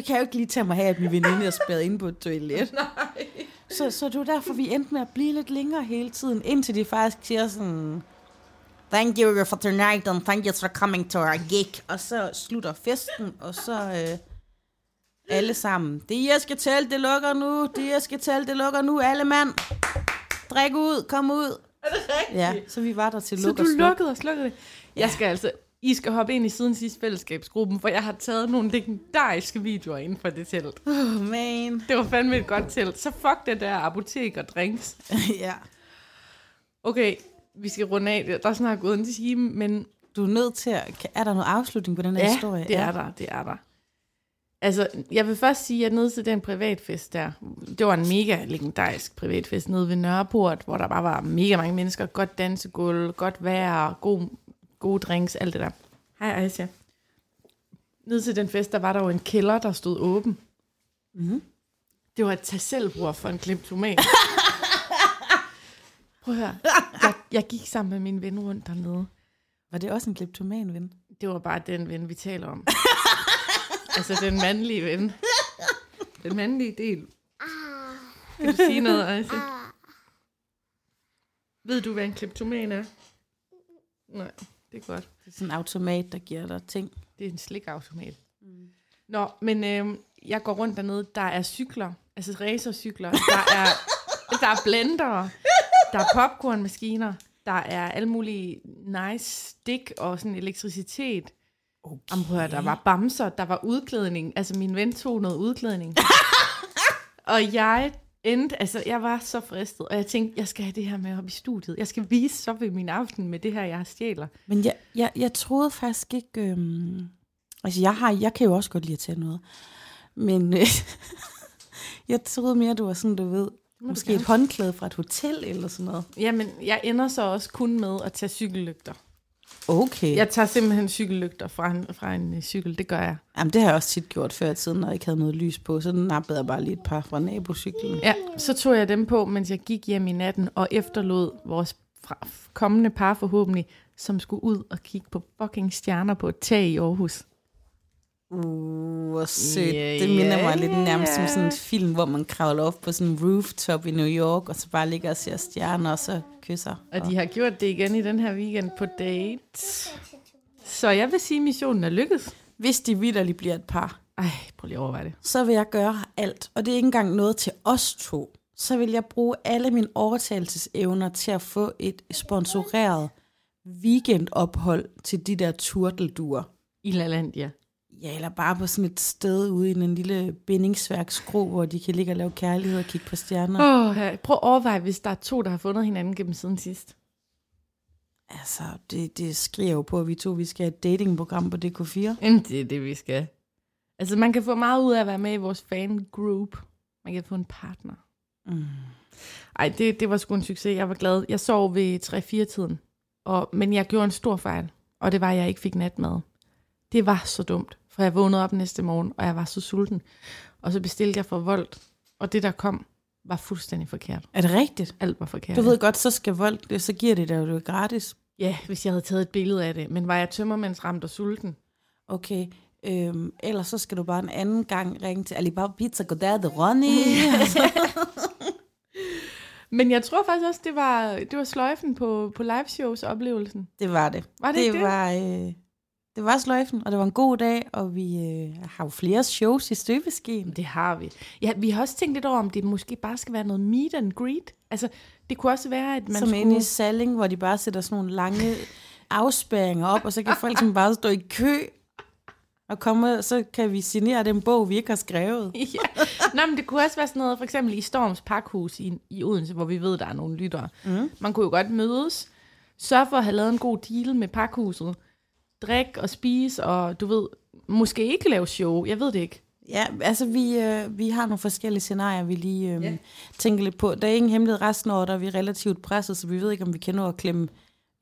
kan jeg jo ikke lige tage mig her, at min veninde er spærret inde på et toilet. Så det var derfor, vi endte med at blive lidt længere hele tiden, indtil de faktisk siger sådan... Thank you for tonight, and thank you for coming to our gig. Og så slutter festen, og så alle sammen. Det jeg skal tælle, det lukker nu. Alle mand. Drik ud, kom ud. Er det rigtigt? Ja, så vi var der til luk og sluk. Så du lukkede og slukkede det. Jeg skal altså I skal hoppe ind i siden sidst fællesskabsgruppen, for jeg har taget nogle legendariske videoer inden for det telt. Oh, man. Det var fandme et godt telt. Så fuck det der apotek og drinks. Ja. Okay, vi skal runde af. Der er snart gået en time, men... Du er nødt til at... Er der noget afslutning på den her historie? Det er der, det er der. Altså, jeg vil først sige, at nede til den privatfest der, det var en mega legendarisk privatfest nede ved Nørreport, hvor der bare var mega mange mennesker, godt dansegulv, godt vejr, gode drinks, alt det der. Hej Aisha. Nede til den fest, der var der jo en kælder, der stod åben. Mm-hmm. Det var et tag-selv-bord for en kleptoman. Prøv at høre. Jeg gik sammen med min ven rundt dernede. Var det også en kleptoman-ven? Det var bare den ven, vi taler om. Altså den mandlige ven. Den mandlige del. Kan du sige noget, Aisha? Ved du, hvad en kleptoman er? Nej, det er godt. Det er sådan en automat, der giver dig ting. Det er en slikautomat. Mm. Nå, men jeg går rundt dernede. Der er cykler, altså racercykler. Der er blender. Der er popcornmaskiner. Der er alle mulige nice stik og sådan elektricitet. Okay. Jamen, prøv, der var bamser, der var udklædning. Altså, min ven tog noget udklædning. Og jeg endte, altså, jeg var så fristet, og jeg tænkte, jeg skal have det her med op i studiet. Jeg skal vise så ved min aften med det her, jeg stjæler. Men jeg troede faktisk ikke... altså, jeg kan jo også godt lide at tage noget. Men jeg troede mere, du var sådan, du ved... Måske et håndklæde fra et hotel eller sådan noget. Jamen, jeg ender så også kun med at tage cykellygter. Okay. Jeg tager simpelthen cykellygter fra en cykel, det gør jeg. Jamen, det har jeg også tit gjort før i tiden, når jeg ikke havde noget lys på. Så nappede jeg bare lige et par fra nabocyklen. Ja, så tog jeg dem på, mens jeg gik hjem i natten og efterlod vores kommende par forhåbentlig, som skulle ud og kigge på fucking stjerner på et tag i Aarhus. Hvor sødt. Yeah, det minder mig lidt nærmest som sådan en film, hvor man kravler op på sådan en rooftop i New York, og så bare ligger og ser stjerner, og så kysser. Og de har gjort det igen i den her weekend på date. Så jeg vil sige, at missionen er lykkedes. Hvis de vitterligt bliver et par, prøv lige at overveje det. Så vil jeg gøre alt, og det er ikke engang noget til os to. Så vil jeg bruge alle mine overtagelsesevner til at få et sponsoreret weekendophold til de der turtelduer. I LaLandia. Ja, eller bare på sådan et sted ude i en lille bindingsværkskro, hvor de kan ligge og lave kærlighed og kigge på stjerner. Prøv at overveje, hvis der er to, der har fundet hinanden gennem siden sidst. Altså, det skriver jo på, at vi skal have et datingprogram på DK4. Jamen, det er det, vi skal. Altså, man kan få meget ud af at være med i vores fangroup. Man kan få en partner. Mm. Ej, det var sgu en succes. Jeg var glad. Jeg sov ved 3-4-tiden, men jeg gjorde en stor fejl, og det var, at jeg ikke fik natmad. Det var så dumt, for jeg vågnede op næste morgen, og jeg var så sulten. Og så bestilte jeg for Volt, og det, der kom, var fuldstændig forkert. Er det rigtigt? Alt var forkert. Du ved godt, så skal Volt, så giver det dig jo gratis. Ja, hvis jeg havde taget et billede af det, men var jeg tømmermandsramt og sulten? Okay, ellers så skal du bare en anden gang ringe til Alibaba Pizza, goddag, det Ronny. Men jeg tror faktisk også, det var sløjfen på liveshows oplevelsen. Det var det. Var det det? Var... Det var sløjfen, og det var en god dag, og vi har jo flere shows i støbeskeen. Det har vi. Ja, vi har også tænkt lidt over, om det måske bare skal være noget meet and greet. Altså, det kunne også være, at man som skulle... Som inde i Salling, hvor de bare sætter sådan nogle lange afspæringer op, og så kan folk som bare stå i kø og komme, så kan vi signere den bog, vi ikke har skrevet. Ja. Nå, men det kunne også være sådan noget, for eksempel i Storms Pakhus i Odense, hvor vi ved, der er nogle lyttere. Mm. Man kunne jo godt mødes, sørge for at have lavet en god deal med Pakhuset, drik og spise, og du ved, måske ikke lave show, jeg ved det ikke. Ja, altså vi har nogle forskellige scenarier, vi lige tænker lidt på. Der er ingen hemmelighed resten af året, der er vi relativt presset, så vi ved ikke, om vi kan nå at klemme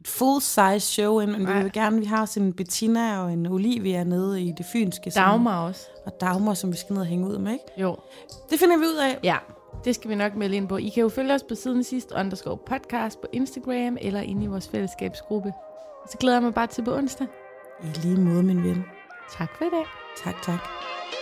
et full-size show ind, men vi vil gerne, vi har også en Bettina og en Olivia nede i det fynske. Dagmar også. Og Dagmar, som vi skal ned og hænge ud med, ikke? Jo. Det finder vi ud af. Ja, det skal vi nok melde ind på. I kan jo følge os på siden sidst _ podcast på Instagram, eller inde i vores fællesskabsgruppe. Så glæder jeg mig bare til på onsdag. I lige måde, min ven. Tak for i dag. Tak.